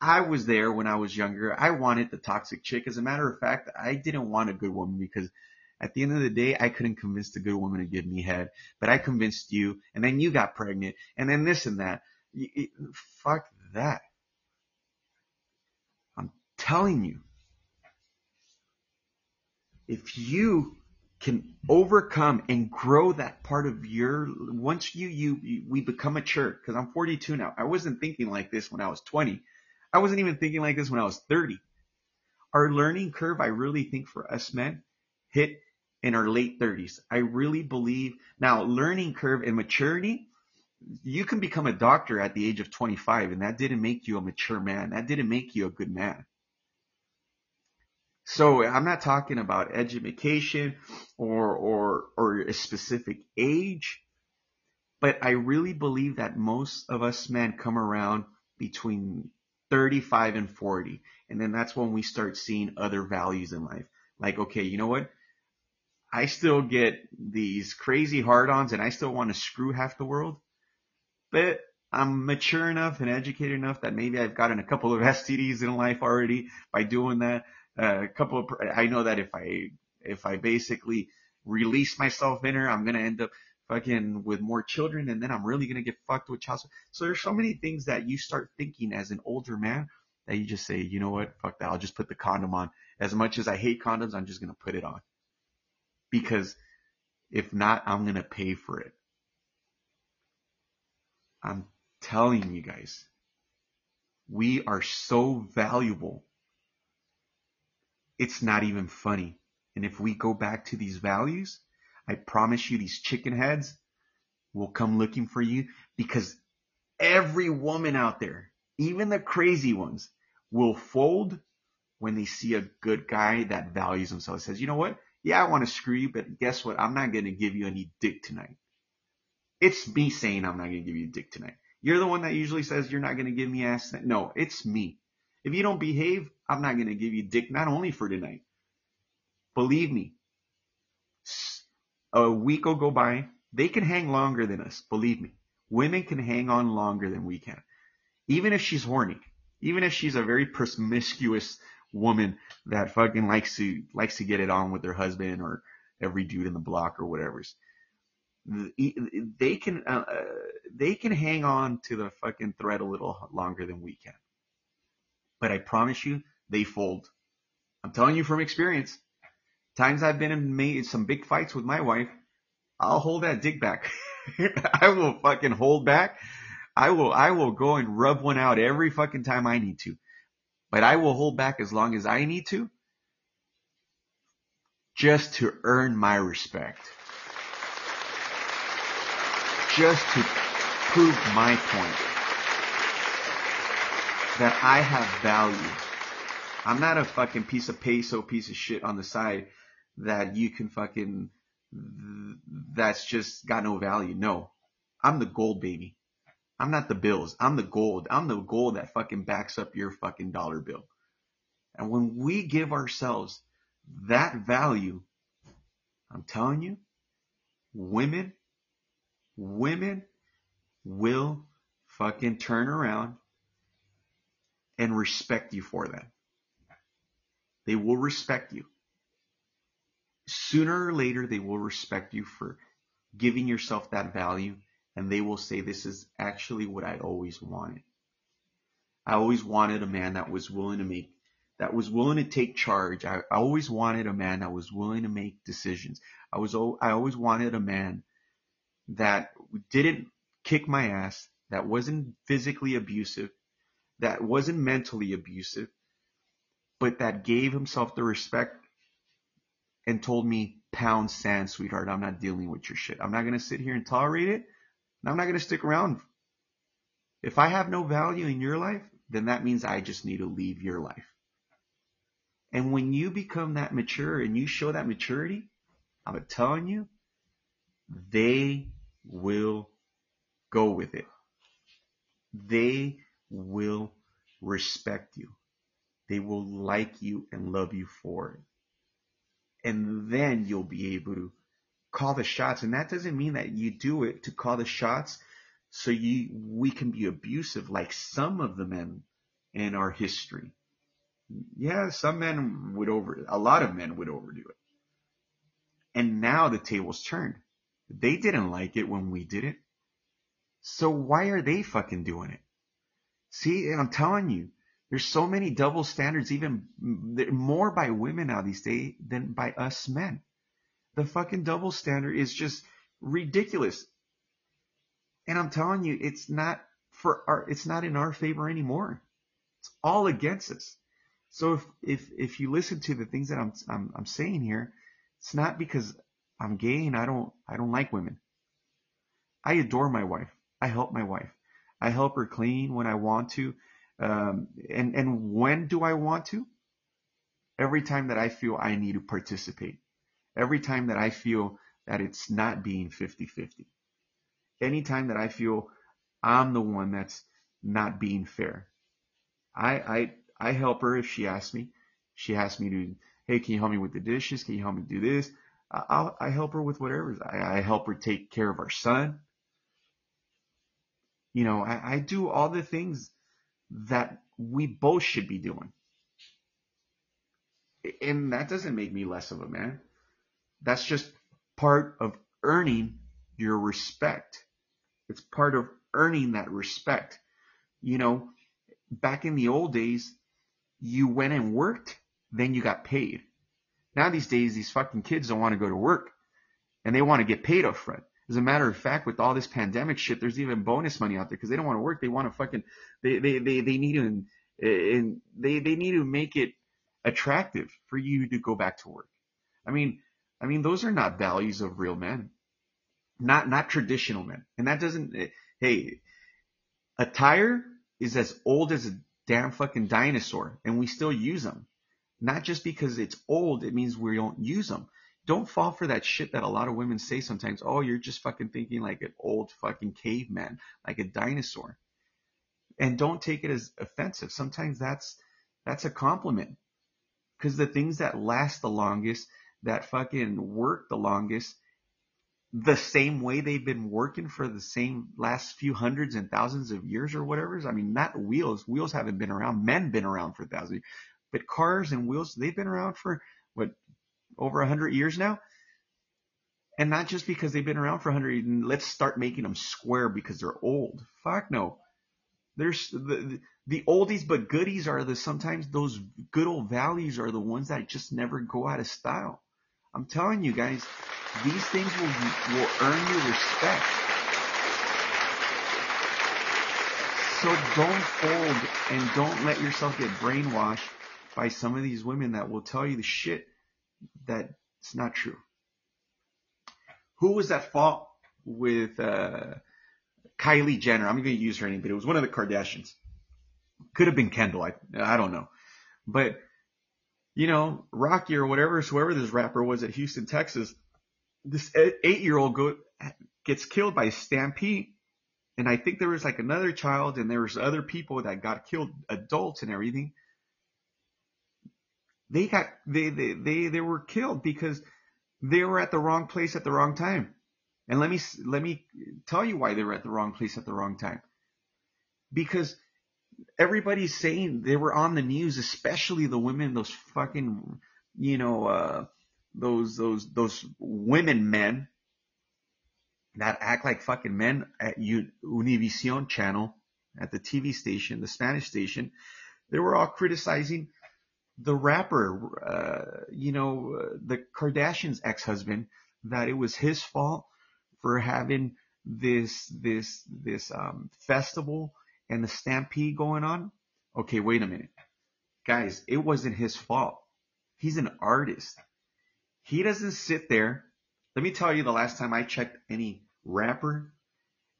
I was there when I was younger. I wanted the toxic chick. As a matter of fact, I didn't want a good woman because at the end of the day, I couldn't convince the good woman to give me head, but I convinced you, and then you got pregnant, and then this and that." It, it, fuck that. I'm telling you, if you can overcome and grow that part of your, once you, you, you we become mature, because I'm forty-two now. I wasn't thinking like this when I was twenty. I wasn't even thinking like this when I was thirty. Our learning curve, I really think for us men, hit in our late thirties. I really believe now learning curve and maturity, you can become a doctor at the age of twenty-five, and that didn't make you a mature man. That didn't make you a good man. So I'm not talking about education or, or, or a specific age, but I really believe that most of us men come around between thirty-five and forty. And then that's when we start seeing other values in life. Like, okay, you know what? I still get these crazy hard-ons and I still want to screw half the world, but I'm mature enough and educated enough that maybe I've gotten a couple of S T Ds in life already by doing that. Uh, a couple of, I know that if I If I basically release myself in her, I'm going to end up fucking with more children, and then I'm really going to get fucked with child support. So there's so many things that you start thinking as an older man that you just say, you know what, fuck that, I'll just put the condom on. As much as I hate condoms, I'm just going to put it on. Because if not, I'm going to pay for it. I'm telling you guys, we are so valuable. It's not even funny. And if we go back to these values, I promise you these chicken heads will come looking for you, because every woman out there, even the crazy ones, will fold when they see a good guy that values himself. Says, you know what? Yeah, I want to screw you, but guess what? I'm not going to give you any dick tonight. It's me saying I'm not going to give you dick tonight. You're the one that usually says you're not going to give me ass tonight. No, it's me. If you don't behave, I'm not going to give you dick, not only for tonight. Believe me. A week will go by. They can hang longer than us. Believe me. Women can hang on longer than we can. Even if she's horny. Even if she's a very promiscuous woman that fucking likes to likes to get it on with her husband or every dude in the block or whatever. They can, uh, they can hang on to the fucking thread a little longer than we can. But I promise you, they fold. I'm telling you from experience. Times I've been in made some big fights with my wife, I'll hold that dick back. I will fucking hold back. I will I will go and rub one out every fucking time I need to. But I will hold back as long as I need to, just to earn my respect. Just to prove my point that I have value. I'm not a fucking piece of peso, piece of shit on the side that you can fucking, that's just got no value. No, I'm the gold, baby. I'm not the bills. I'm the gold. I'm the gold that fucking backs up your fucking dollar bill. And when we give ourselves that value, I'm telling you, women, women will fucking turn around and respect you for that. They will respect you. Sooner or later, they will respect you for giving yourself that value, and they will say, this is actually what I always wanted. I always wanted a man that was willing to make, that was willing to take charge. I, I always wanted a man that was willing to make decisions. I was, I always wanted a man that didn't kick my ass, that wasn't physically abusive, that wasn't mentally abusive, but that gave himself the respect and told me, pound sand, sweetheart. I'm not dealing with your shit. I'm not going to sit here and tolerate it. And I'm not going to stick around. If I have no value in your life, then that means I just need to leave your life. And when you become that mature and you show that maturity, I'm telling you, they will go with it. They will respect you. They will like you and love you for it. And then you'll be able to call the shots. And that doesn't mean that you do it to call the shots so you we can be abusive like some of the men in our history. Yeah, some men would over, a lot of men would overdo it. And now the table's turned. They didn't like it when we did it. So why are they fucking doing it? See, and I'm telling you, there's so many double standards, even more by women now these days than by us men. The fucking double standard is just ridiculous. And I'm telling you, it's not for our, it's not in our favor anymore. It's all against us. So if if if you listen to the things that I'm I'm, I'm saying here, it's not because I'm gay and I don't I don't like women. I adore my wife. I help my wife. I help her clean when I want to. Um, and, and when do I want to? Every time that I feel I need to participate. Every time that I feel that it's not being fifty fifty. Anytime that I feel I'm the one that's not being fair. I, I, I help her if she asks me. She asks me to, hey, can you help me with the dishes? Can you help me do this? I'll, I help her with whatever. I, I help her take care of our son. You know, I, I do all the things that we both should be doing. And that doesn't make me less of a man. That's just part of earning your respect. It's part of earning that respect. You know, back in the old days, you went and worked, then you got paid. Now these days, these fucking kids don't want to go to work, and they want to get paid up front. As a matter of fact, with all this pandemic shit, there's even bonus money out there because they don't want to work. They want to fucking they they they, they need to and they they need to make it attractive for you to go back to work. I mean, I mean those are not values of real men, not not traditional men. And that doesn't hey, attire is as old as a damn fucking dinosaur, and we still use them. Not just because it's old, it means we don't use them. Don't fall for that shit that a lot of women say sometimes. Oh, you're just fucking thinking like an old fucking caveman, like a dinosaur. And don't take it as offensive. Sometimes that's that's a compliment. Because the things that last the longest, that fucking work the longest, the same way they've been working for the same last few hundreds and thousands of years or whatever. I mean, not wheels. Wheels haven't been around. Men been around for thousands of years. But cars and wheels, they've been around for, what, over one hundred years now? And not just because they've been around for one hundred years, and let's start making them square because they're old. Fuck no. There's the, the oldies but goodies are the sometimes those good old values are the ones that just never go out of style. I'm telling you guys, these things will, will earn you respect. So don't fold and don't let yourself get brainwashed by some of these women that will tell you the shit that's not true. Who was at fault with uh, Kylie Jenner? I'm going to use her name, but it was one of the Kardashians. Could have been Kendall. I, I don't know. But, you know, Rocky or whatever, whoever this rapper was at Houston, Texas, this eight-year-old go, gets killed by a stampede. And I think there was like another child and there was other people that got killed, adults and everything. They got they, they they they were killed because they were at the wrong place at the wrong time. And let me let me tell you why they were at the wrong place at the wrong time. Because everybody's saying they were on the news, especially the women, those fucking you know uh, those those those women men that act like fucking men at Univision channel at the T V station, the Spanish station. They were all criticizing the rapper, uh, you know, uh, the Kardashian's ex-husband, that it was his fault for having this, this, this, um, festival and the stampede going on. Okay, wait a minute. Guys, it wasn't his fault. He's an artist. He doesn't sit there. Let me tell you, the last time I checked any rapper,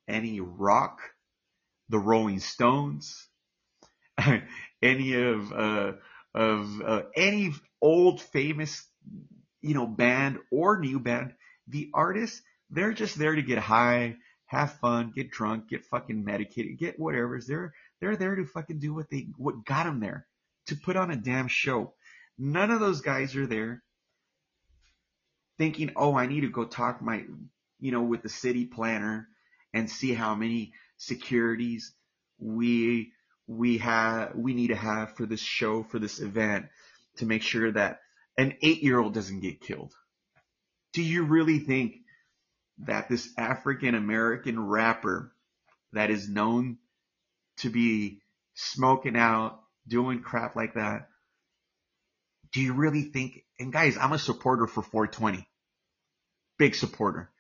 any rock, the Rolling Stones, any of, uh, of uh, any old famous, you know, band or new band, the artists, they're just there to get high, have fun, get drunk, get fucking medicated, get whatever's there. They're there to fucking do what they, what got them there, to put on a damn show. None of those guys are there thinking, oh, I need to go talk my, you know, with the city planner and see how many securities we we have we need to have for this show, for this event, to make sure that an eight-year-old doesn't get killed. Do you really think that this African-American rapper that is known to be smoking out, doing crap like that, do you really think, and guys, I'm a supporter for four twenty, big supporter.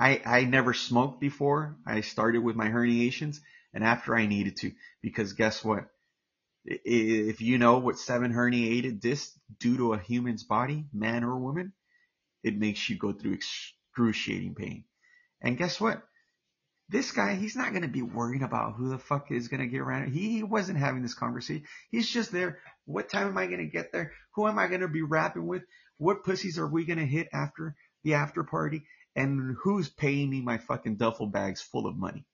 I, I never smoked before. I started with my herniations. And after I needed to, because guess what? If you know what seven herniated discs do to a human's body, man or woman, it makes you go through excruciating pain. And guess what? This guy, he's not going to be worrying about who the fuck is going to get around. He, he wasn't having this conversation. He's just there. What time am I going to get there? Who am I going to be rapping with? What pussies are we going to hit after the after party? And who's paying me my fucking duffel bags full of money?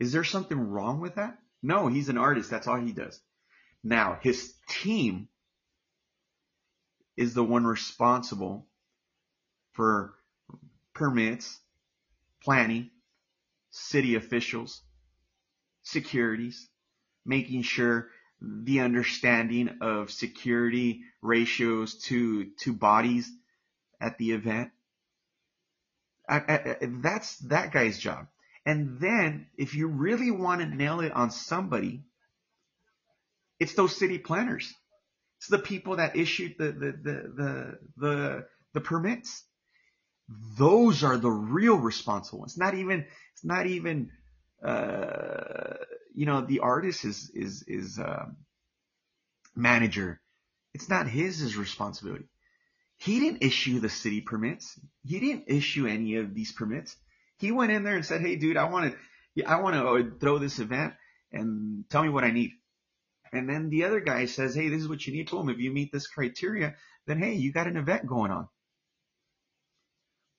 Is there something wrong with that? No, he's an artist. That's all he does. Now, his team is the one responsible for permits, planning, city officials, securities, making sure the understanding of security ratios to to bodies at the event. I, I, that's that guy's job. And then if you really want to nail it on somebody, it's those city planners. It's the people that issued the the the the the, the permits. Those are the real responsible ones. Not even it's not even uh, you know, the artist is is is um, manager. It's not his his responsibility. He didn't issue the city permits. He didn't issue any of these permits. He went in there and said, "Hey, dude, I want to, I want to throw this event, and tell me what I need." And then the other guy says, "Hey, this is what you need." To him, if you meet this criteria, then hey, you got an event going on.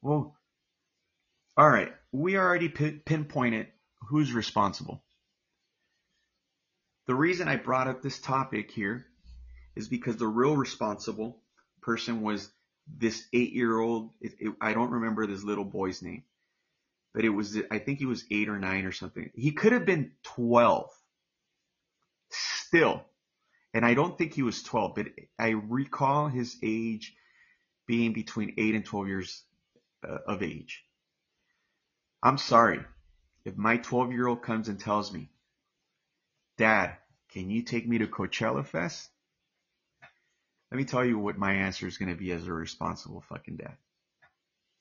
Well, all right, we already pinpointed who's responsible. The reason I brought up this topic here is because the real responsible person was this eight-year-old. It, it, I don't remember this little boy's name, but it was, I think he was eight or nine or something. He could have been twelve still, and I don't think he was twelve, but I recall his age being between eight and twelve years uh, of age. I'm sorry. If my twelve-year-old comes and tells me, "Dad, can you take me to Coachella Fest?" Let me tell you what my answer is going to be as a responsible fucking dad.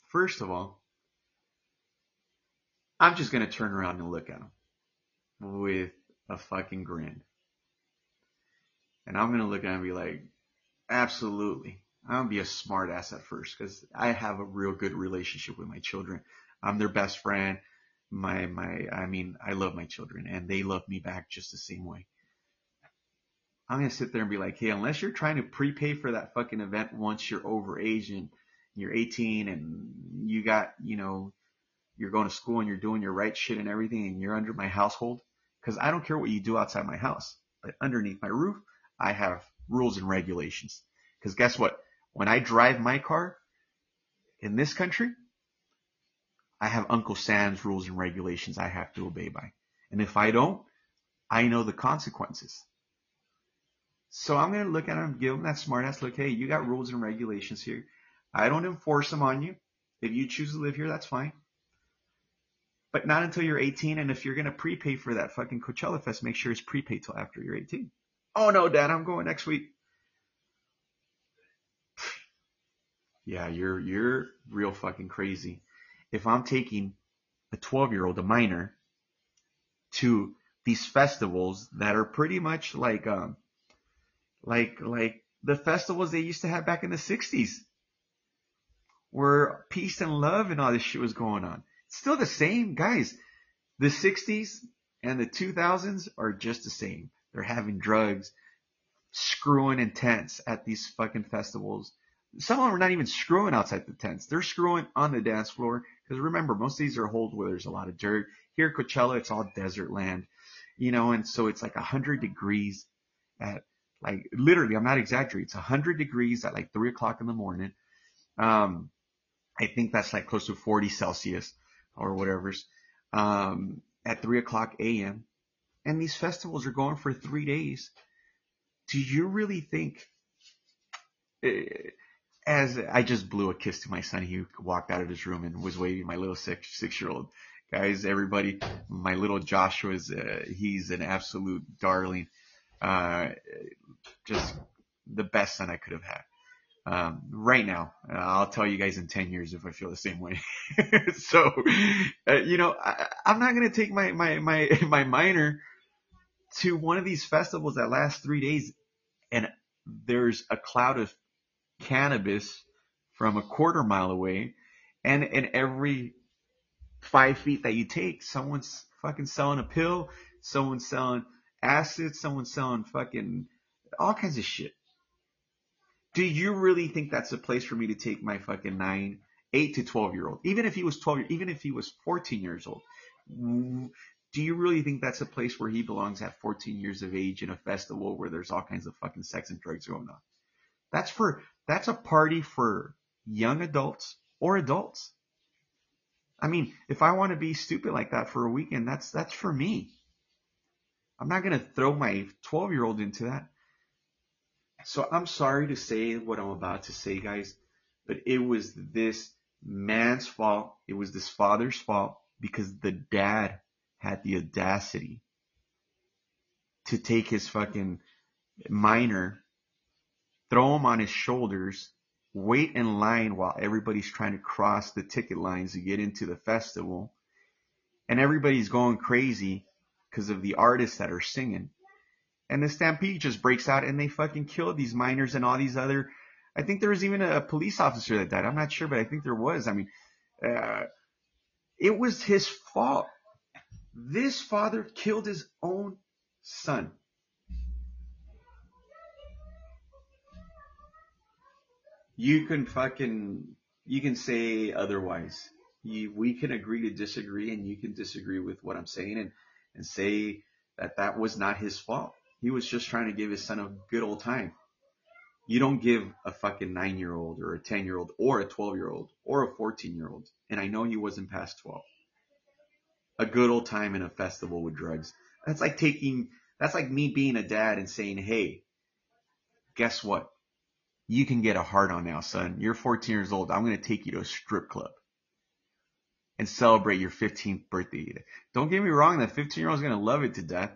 First of all, I'm just going to turn around and look at him with a fucking grin. And I'm going to look at him and be like, absolutely. I'm going to be a smart ass at first because I have a real good relationship with my children. I'm their best friend. My, my, I mean, I love my children and they love me back just the same way. I'm going to sit there and be like, hey, unless you're trying to prepay for that fucking event once you're over age and you're eighteen and you got, you know, you're going to school and you're doing your right shit and everything and you're under my household, because I don't care what you do outside my house, but underneath my roof, I have rules and regulations. Because guess what? When I drive my car in this country, I have Uncle Sam's rules and regulations I have to obey by. And if I don't, I know the consequences. So I'm going to look at him, give him that smart ass look. Hey, you got rules and regulations here. I don't enforce them on you. If you choose to live here, that's fine. But not until you're eighteen. And if you're going to prepay for that fucking Coachella Fest, make sure it's prepaid till after you're eighteen. Oh, no, Dad, I'm going next week. Yeah, you're you're real fucking crazy. If I'm taking a twelve-year-old, a minor, to these festivals that are pretty much like um like like the festivals they used to have back in the sixties where peace and love and all this shit was going on. It's still the same, guys. The sixties and the two thousands are just the same. They're having drugs, screwing in tents at these fucking festivals. Some of them are not even screwing outside the tents. They're screwing on the dance floor. Because remember, most of these are holes where there's a lot of dirt. Here at Coachella, it's all desert land. You know, and so it's like one hundred degrees at, like, literally, I'm not exaggerating. It's one hundred degrees at like three o'clock in the morning. Um, I think that's like close to forty Celsius or whatever's um, at three o'clock a m And these festivals are going for three days. Do you really think, as I just blew a kiss to my son, he walked out of his room and was waving my little six, six-year-old. Guys, everybody, my little Joshua's, uh, he's an absolute darling. Uh, just the best son I could have had. Um, right now, I'll tell you guys in ten years if I feel the same way. So, uh, you know, I, I'm not going to take my, my, my, my minor to one of these festivals that lasts three days and there's a cloud of cannabis from a quarter mile away, and, and every five feet that you take, someone's fucking selling a pill, someone's selling acid, someone's selling fucking all kinds of shit. Do you really think that's a place for me to take my fucking nine, eight to twelve year old? Even if he was twelve, even if he was fourteen years old, do you really think that's a place where he belongs at fourteen years of age in a festival where there's all kinds of fucking sex and drugs going on? That's for, that's a party for young adults or adults. I mean, if I want to be stupid like that for a weekend, that's, that's for me. I'm not going to throw my twelve-year-old into that. So I'm sorry to say what I'm about to say, guys, but it was this man's fault. It was this father's fault because the dad had the audacity to take his fucking minor, throw him on his shoulders, wait in line while everybody's trying to cross the ticket lines to get into the festival, and everybody's going crazy because of the artists that are singing. And the stampede just breaks out, and they fucking kill these minors and all these other. I think there was even a police officer that died. I'm not sure, but I think there was. I mean, uh, it was his fault. This father killed his own son. You can fucking, you can say otherwise. You, we can agree to disagree, and you can disagree with what I'm saying and, and say that that was not his fault. He was just trying to give his son a good old time. You don't give a fucking nine-year-old or a ten-year-old or a twelve-year-old or a fourteen-year-old, and I know he wasn't past twelve, a good old time in a festival with drugs. That's like taking, that's like me being a dad and saying, hey, guess what? You can get a hard-on now, son. You're fourteen years old. I'm going to take you to a strip club and celebrate your fifteenth birthday. Don't get me wrong. That fifteen-year-old is going to love it to death,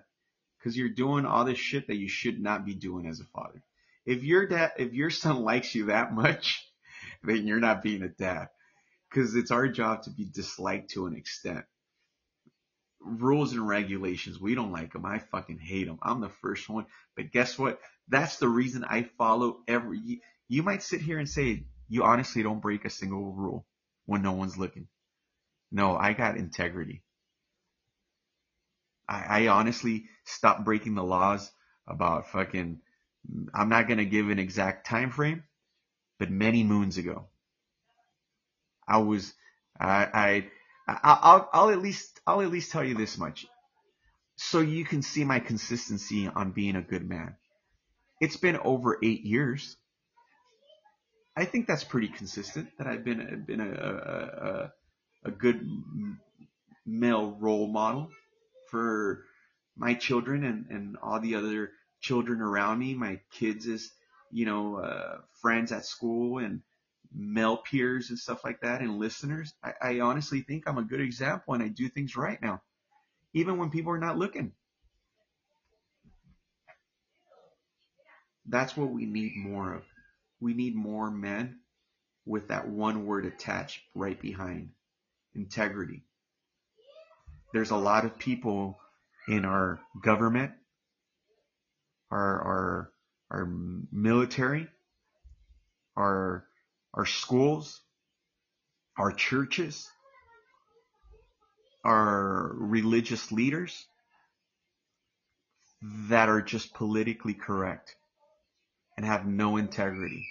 because you're doing all this shit that you should not be doing as a father. If your dad, if your son likes you that much, then you're not being a dad, because it's our job to be disliked to an extent. Rules and regulations, we don't like them. I fucking hate them. I'm the first one. But guess what? That's the reason I follow every. You, you might sit here and say you honestly don't break a single rule when no one's looking. No, I got integrity. I, I honestly stopped breaking the laws about fucking. I'm not gonna give an exact time frame, but many moons ago, I was. I. I, I I'll, I'll at least. I'll at least tell you this much, so you can see my consistency on being a good man. It's been over eight years. I think that's pretty consistent. That I've been been a a, a, a good male role model for my children and, and all the other children around me, my kids is, you know, uh, friends at school and male peers and stuff like that, and listeners. I, I honestly think I'm a good example, and I do things right now, even when people are not looking. That's what we need more of. We need more men with that one word attached right behind: integrity. There's a lot of people in our government, our our our military, our our schools, our churches, our religious leaders that are just politically correct and have no integrity.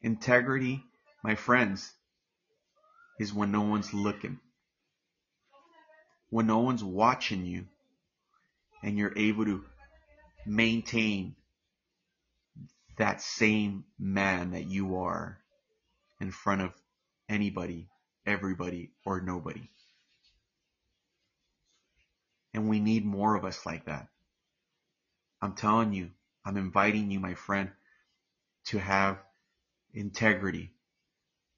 Integrity, my friends, is when no one's looking. When no one's watching you, and you're able to maintain that same man that you are in front of anybody, everybody, or nobody. And we need more of us like that. I'm telling you, I'm inviting you, my friend, to have integrity.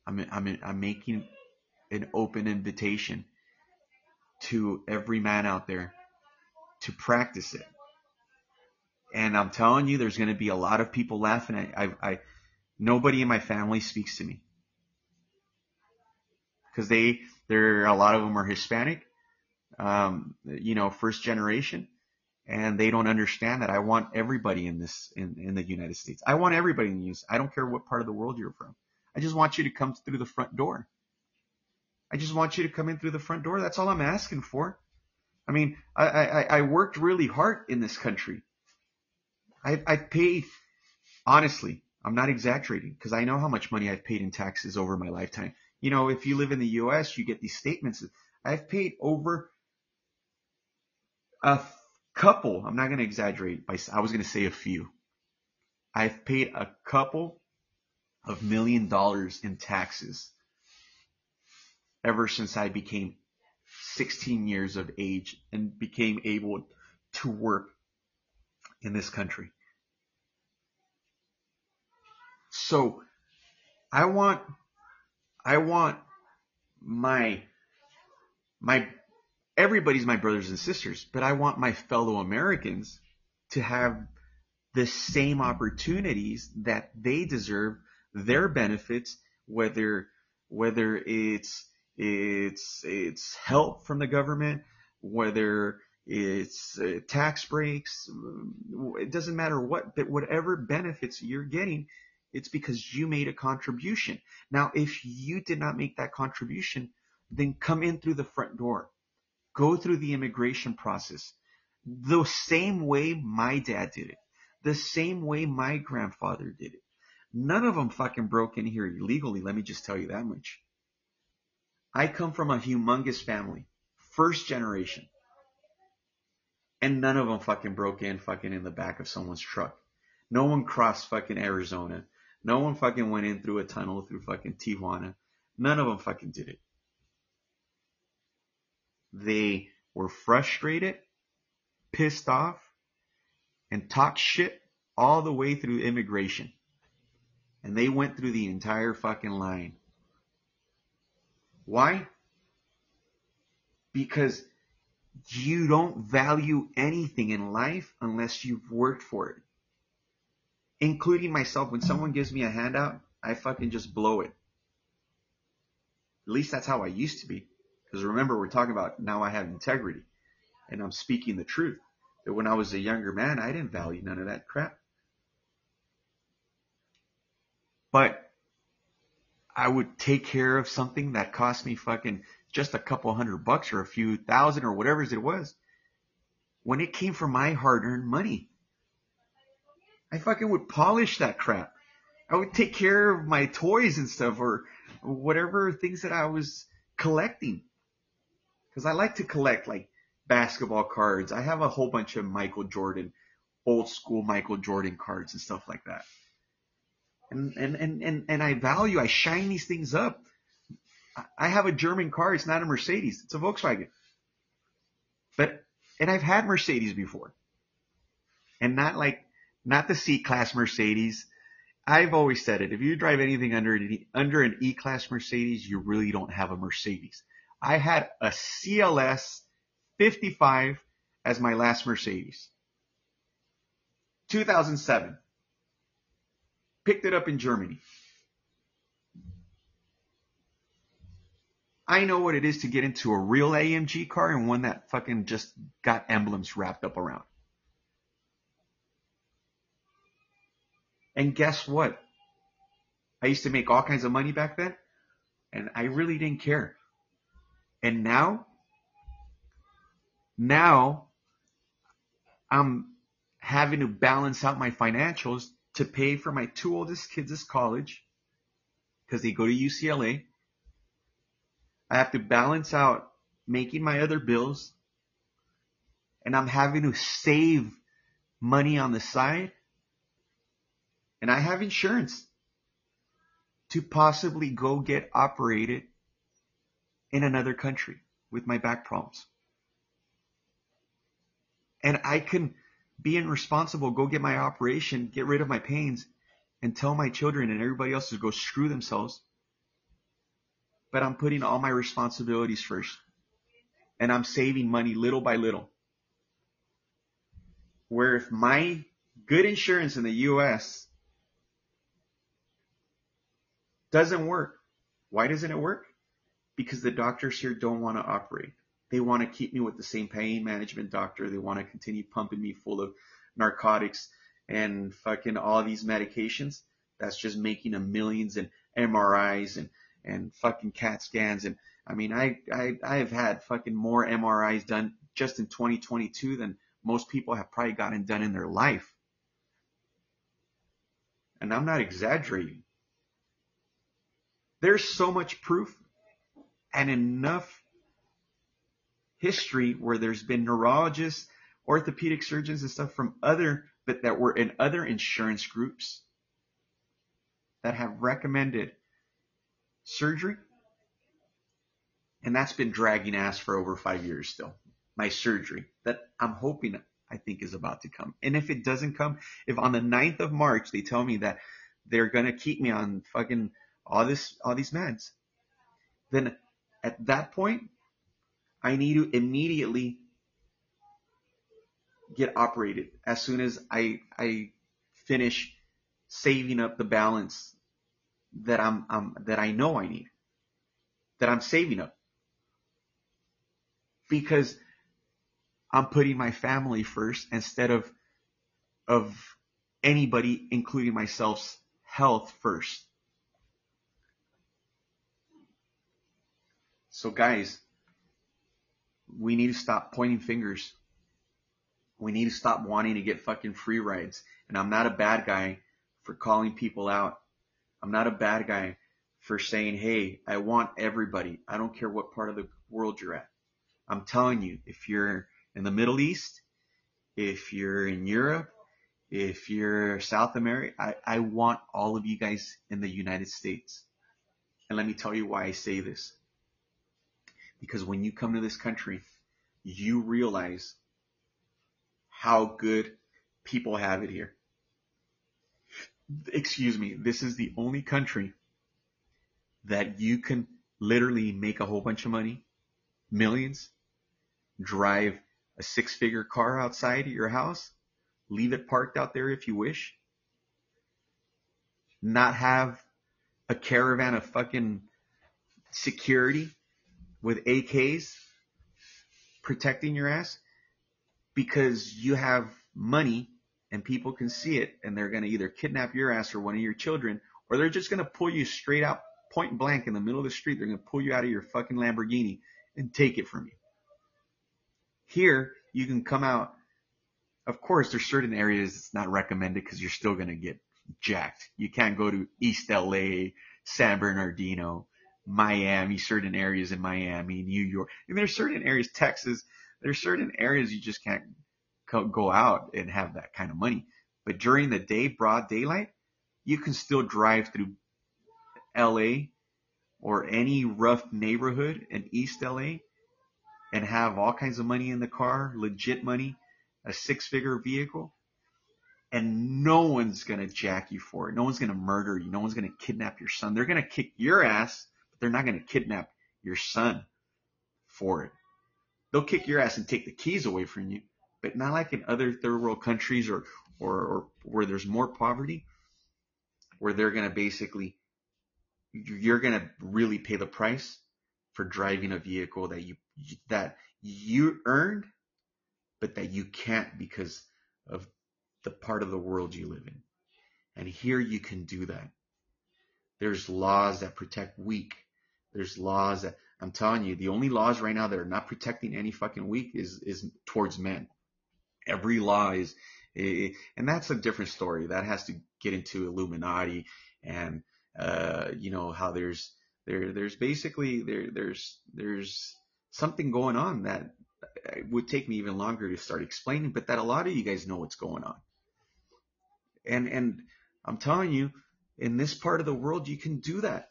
I'm, I'm, I'm making an open invitation to every man out there to practice it. And I'm telling you, there's going to be a lot of people laughing. I, I, I nobody in my family speaks to me, because they, there, a lot of them are Hispanic, um, you know, first generation, and they don't understand that I want everybody in this, in, in the United States. I want everybody in the U S. I don't care what part of the world you're from. I just want you to come through the front door. I just want you to come in through the front door. That's all I'm asking for. I mean, I, I, I worked really hard in this country. I, I paid, honestly, I'm not exaggerating, because I know how much money I've paid in taxes over my lifetime. You know, if you live in the U S, you get these statements. I've paid over a f- couple. I'm not going to exaggerate. By, I was going to say a few. I've paid a couple of million dollars in taxes ever since I became sixteen years of age and became able to work in this country. So I want, I want my, my, everybody's my brothers and sisters, but I want my fellow Americans to have the same opportunities that they deserve, their benefits, whether, whether it's, it's, it's help from the government, whether it's uh, tax breaks, it doesn't matter what, but whatever benefits you're getting, it's because you made a contribution. Now, if you did not make that contribution, then come in through the front door. Go through the immigration process the same way my dad did it, the same way my grandfather did it. None of them fucking broke in here illegally, let me just tell you that much. I come from a humongous family, first generation, and none of them fucking broke in fucking in the back of someone's truck. No one crossed fucking Arizona. No one fucking went in through a tunnel through fucking Tijuana. None of them fucking did it. They were frustrated, pissed off, and talked shit all the way through immigration. And they went through the entire fucking line. Why? Because you don't value anything in life unless you've worked for it. Including myself, when someone gives me a handout, I fucking just blow it. At least that's how I used to be. Because remember, we're talking about now I have integrity. And I'm speaking the truth. That when I was a younger man, I didn't value none of that crap. But I would take care of something that cost me fucking just a couple hundred bucks or a few thousand or whatever it was. When it came from my hard-earned money, I fucking would polish that crap. I would take care of my toys and stuff or whatever things that I was collecting. Because I like to collect like basketball cards. I have a whole bunch of Michael Jordan, old school Michael Jordan cards and stuff like that. And, and, and, and, and I value, I shine these things up. I have a German car. It's not a Mercedes. It's a Volkswagen. But, and I've had Mercedes before. And not like, not the C-Class Mercedes. I've always said it. If you drive anything under an, under an E-Class Mercedes, you really don't have a Mercedes. I had a C L S fifty-five as my last Mercedes. two thousand seven. Picked it up in Germany. I know what it is to get into a real A M G car and one that fucking just got emblems wrapped up around. And guess what? I used to make all kinds of money back then, and I really didn't care. And now, now I'm having to balance out my financials to pay for my two oldest kids' college because they go to U C L A. I have to balance out making my other bills, and I'm having to save money on the side, and I have insurance to possibly go get operated in another country with my back problems. And I can being responsible, go get my operation, get rid of my pains, and tell my children and everybody else to go screw themselves. But I'm putting all my responsibilities first. And I'm saving money little by little. Where if my good insurance in the U S doesn't work, why doesn't it work? Because the doctors here don't want to operate. They want to keep me with the same pain management doctor. They want to continue pumping me full of narcotics and fucking all these medications. That's just making a millions and M R Is and, and fucking CAT scans. And I mean, I, I, I have had fucking more M R Is done just in twenty twenty-two than most people have probably gotten done in their life. And I'm not exaggerating. There's so much proof and enough history where there's been neurologists, orthopedic surgeons and stuff from other, but that were in other insurance groups that have recommended surgery. And that's been dragging ass for over five years still, my surgery that I'm hoping I think is about to come. And if it doesn't come, if on the ninth of March they tell me that they're going to keep me on fucking all this, all these meds, then at that point I need to immediately get operated as soon as I, I finish saving up the balance that I'm, I'm that I know I need, that I'm saving up, because I'm putting my family first instead of of anybody, including myself's health first. So guys, we need to stop pointing fingers. We need to stop wanting to get fucking free rides. And I'm not a bad guy for calling people out. I'm not a bad guy for saying, hey, I want everybody. I don't care what part of the world you're at. I'm telling you, if you're in the Middle East, if you're in Europe, if you're South America, I, I want all of you guys in the United States. And let me tell you why I say this. Because when you come to this country, you realize how good people have it here. Excuse me, this is the only country that you can literally make a whole bunch of money, millions, drive a six-figure car outside your house, leave it parked out there if you wish, not have a caravan of fucking security with A Ks protecting your ass, because you have money and people can see it, and they're going to either kidnap your ass or one of your children, or they're just going to pull you straight out point blank in the middle of the street. They're going to pull you out of your fucking Lamborghini and take it from you. Here, you can come out. Of course, there's certain areas it's not recommended because you're still going to get jacked. You can't go to East L A, San Bernardino, Miami, certain areas in Miami, New York. And there's certain areas, Texas, there's certain areas you just can't go out and have that kind of money. But during the day, broad daylight, you can still drive through L A or any rough neighborhood in East L A and have all kinds of money in the car, legit money, a six-figure vehicle, and no one's going to jack you for it. No one's going to murder you. No one's going to kidnap your son. They're going to kick your ass, but they're not going to kidnap your son for it. They'll kick your ass and take the keys away from you, but not like in other third world countries or, or, or where there's more poverty, where they're going to basically, you're going to really pay the price for driving a vehicle that you, that you earned, but that you can't because of the part of the world you live in. And here you can do that. There's laws that protect weak. There's laws that, I'm telling you, the only laws right now that are not protecting any fucking weak is, is towards men. Every law is, it, and that's a different story. That has to get into Illuminati and, uh, you know, how there's, there, there's basically, there, there's, there's something going on that would take me even longer to start explaining, but that a lot of you guys know what's going on. And, and I'm telling you, in this part of the world, you can do that.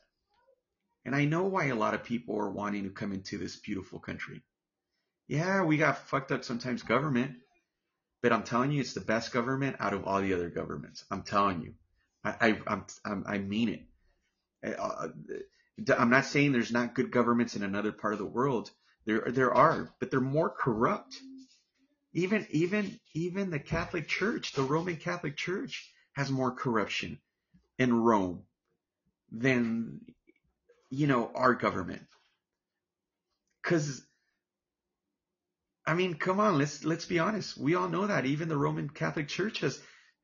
And I know why a lot of people are wanting to come into this beautiful country. Yeah, we got fucked up sometimes government, but I'm telling you, it's the best government out of all the other governments. I'm telling you, I, I, I'm, I mean it. I, I'm not saying there's not good governments in another part of the world. There, there are, but they're more corrupt. Even, even, even the Catholic Church, the Roman Catholic Church, has more corruption in Rome than, you know, our government. Cause, I mean, come on, let's, let's be honest. We all know that even the Roman Catholic Church has,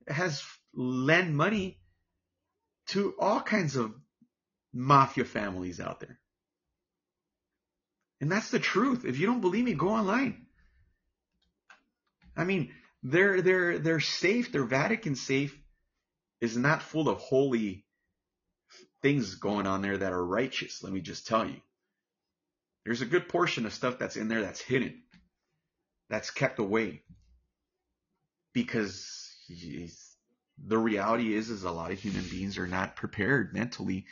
has lent money to all kinds of mafia families out there. And that's the truth. If you don't believe me, go online. I mean, their, their, their safe, their Vatican safe is not full of holy things going on there that are righteous. Let me just tell you, there's a good portion of stuff that's in there that's hidden, that's kept away, because geez, the reality is is a lot of human beings are not prepared mentally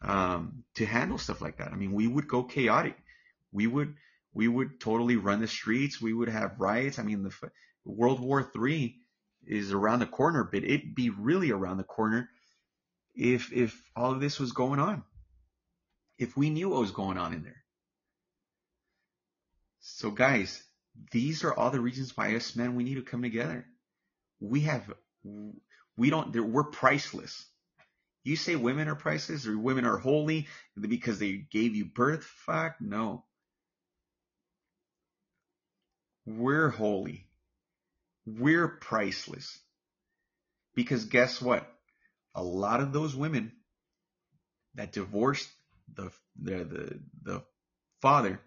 um to handle stuff like that. I mean, we would go chaotic. We would we would totally run the streets. We would have riots. I mean, the World War Three is around the corner, but it'd be really around the corner if if all of this was going on, if we knew what was going on in there. So guys, these are all the reasons why us men, we need to come together. We have, we don't, we're priceless. You say women are priceless or women are holy because they gave you birth? Fuck no. We're holy. We're priceless. Because guess what? A lot of those women that divorced the the the, the father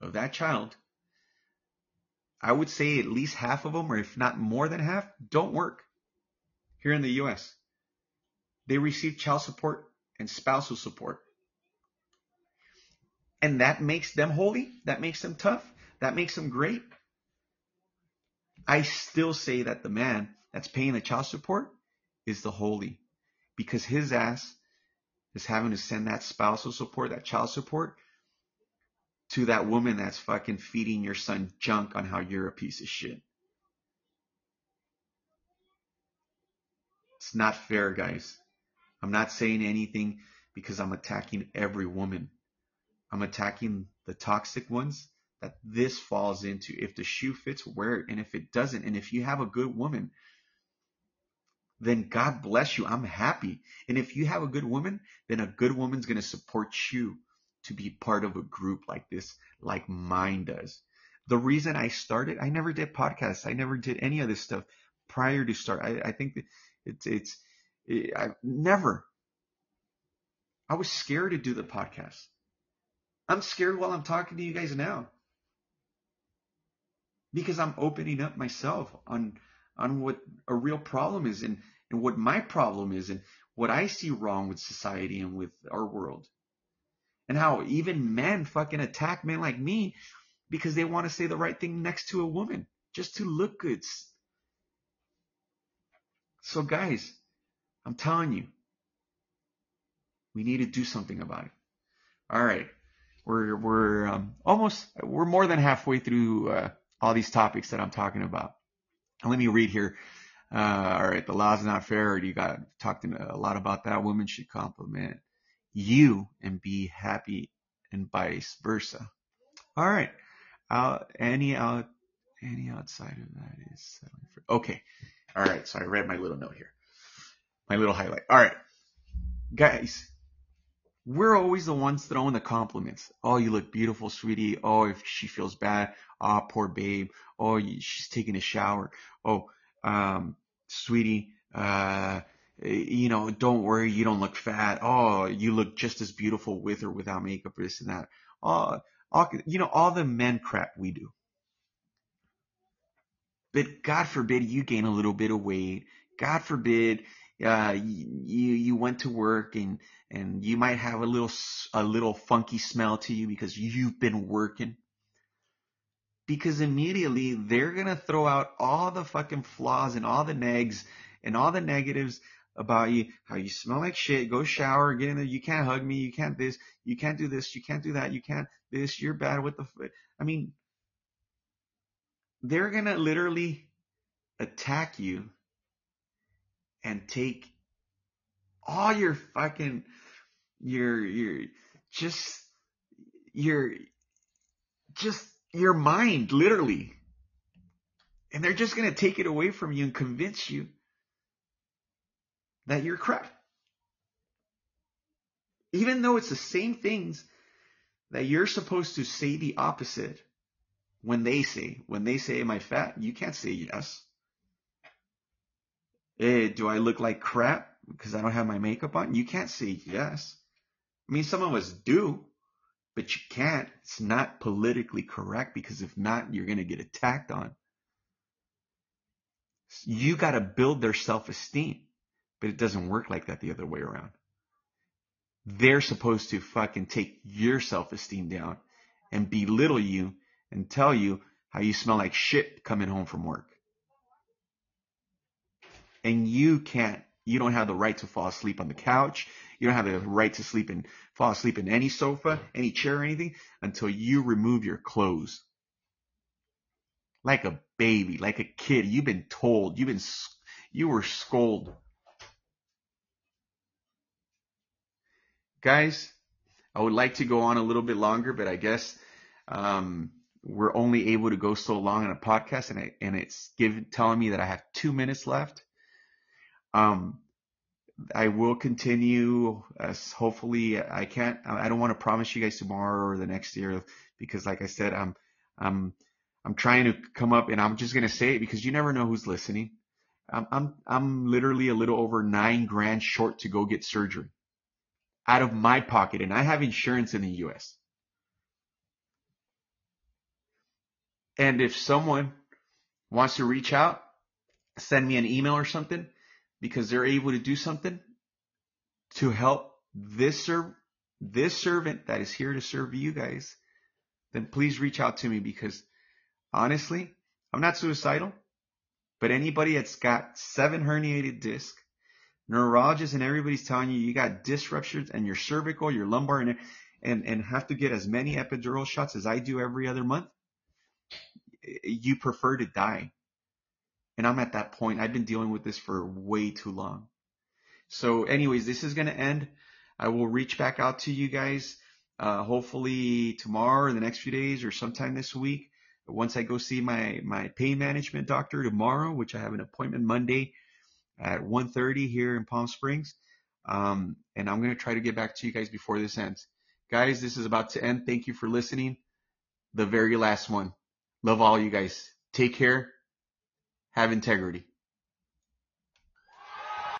of that child, I would say at least half of them, or if not more than half, don't work here in the U S. They receive child support and spousal support. And that makes them holy. That makes them tough. That makes them great. I still say that the man that's paying the child support is the holy, because his ass is having to send that spousal support, that child support, to that woman that's fucking feeding your son junk on how you're a piece of shit. It's not fair, guys. I'm not saying anything because I'm attacking every woman. I'm attacking the toxic ones that this falls into. If the shoe fits, wear it. And if it doesn't, and if you have a good woman, then God bless you. I'm happy. And if you have a good woman, then a good woman's going to support you to be part of a group like this, like mine does. The reason I started, I never did podcasts. I never did any of this stuff prior to start. I, I think that it's, it's, it, I never, I was scared to do the podcast. I'm scared while I'm talking to you guys now, because I'm opening up myself on, on what a real problem is, and, and what my problem is, and what I see wrong with society and with our world. And how even men fucking attack men like me because they want to say the right thing next to a woman just to look good. So guys, I'm telling you, we need to do something about it. All right. We're, we're um, almost, we're more than halfway through uh, all these topics that I'm talking about. And let me read here. Uh, all right. The law is not fair. You got talked a lot about that. Women should compliment you and be happy, and vice versa. All right. Uh, any out, any outside of that is settling for. Okay. All right. So I read my little note here, my little highlight. All right, guys, we're always the ones throwing the compliments. Oh, you look beautiful, sweetie. Oh, if she feels bad. Ah, oh, poor babe. Oh, she's taking a shower. Oh, um, sweetie. Uh. You know, don't worry, you don't look fat. Oh, you look just as beautiful with or without makeup, or this and that. Oh, all, you know, all the men crap we do. But God forbid you gain a little bit of weight. God forbid uh, you you went to work and and you might have a little a little funky smell to you because you've been working. Because immediately they're gonna throw out all the fucking flaws and all the nags and all the negatives about you, how you smell like shit, go shower, get in there, you can't hug me, you can't this, you can't do this, you can't do that, you can't this, you're bad with the foot. I mean, they're going to literally attack you and take all your fucking, your, your, just, your, just your mind, literally. And they're just going to take it away from you and convince you that you're crap. Even though it's the same things that you're supposed to say the opposite when they say. When they say, am I fat? You can't say yes. Hey, do I look like crap because I don't have my makeup on? You can't say yes. I mean, some of us do, but you can't. It's not politically correct, because if not, you're going to get attacked on. You got to build their self-esteem. But it doesn't work like that the other way around. They're supposed to fucking take your self-esteem down and belittle you and tell you how you smell like shit coming home from work. And you can't You don't have the right to fall asleep on the couch. You don't have the right to sleep and fall asleep in any sofa, any chair, or anything until you remove your clothes. Like a baby, like a kid, you've been told, you've been, you were scolded. Guys, I would like to go on a little bit longer, but I guess um, we're only able to go so long in a podcast, and, I, and it's give, telling me that I have two minutes left. Um, I will continue as hopefully I can't, I don't want to promise you guys tomorrow or the next year because like I said, I'm, I'm, I'm trying to come up and I'm just going to say it because you never know who's listening. I'm, I'm, I'm literally a little over nine grand short to go get surgery out of my pocket. And I have insurance in the U S. And if someone wants to reach out, send me an email or something, because they're able to do something to help this serv- this servant that is here to serve you guys, then please reach out to me because honestly, I'm not suicidal, but anybody that's got seven herniated discs, neurologists and everybody's telling you you got disc ruptures and your cervical, your lumbar, and, and, and have to get as many epidural shots as I do every other month, you prefer to die. And I'm at that point. I've been dealing with this for way too long. So anyways, this is going to end. I will reach back out to you guys, uh, hopefully tomorrow or the next few days or sometime this week. Once I go see my, my pain management doctor tomorrow, which I have an appointment Monday at one thirty here in Palm Springs. Um, and I'm going to try to get back to you guys before this ends. Guys, this is about to end. Thank you for listening. The very last one. Love all you guys. Take care. Have integrity.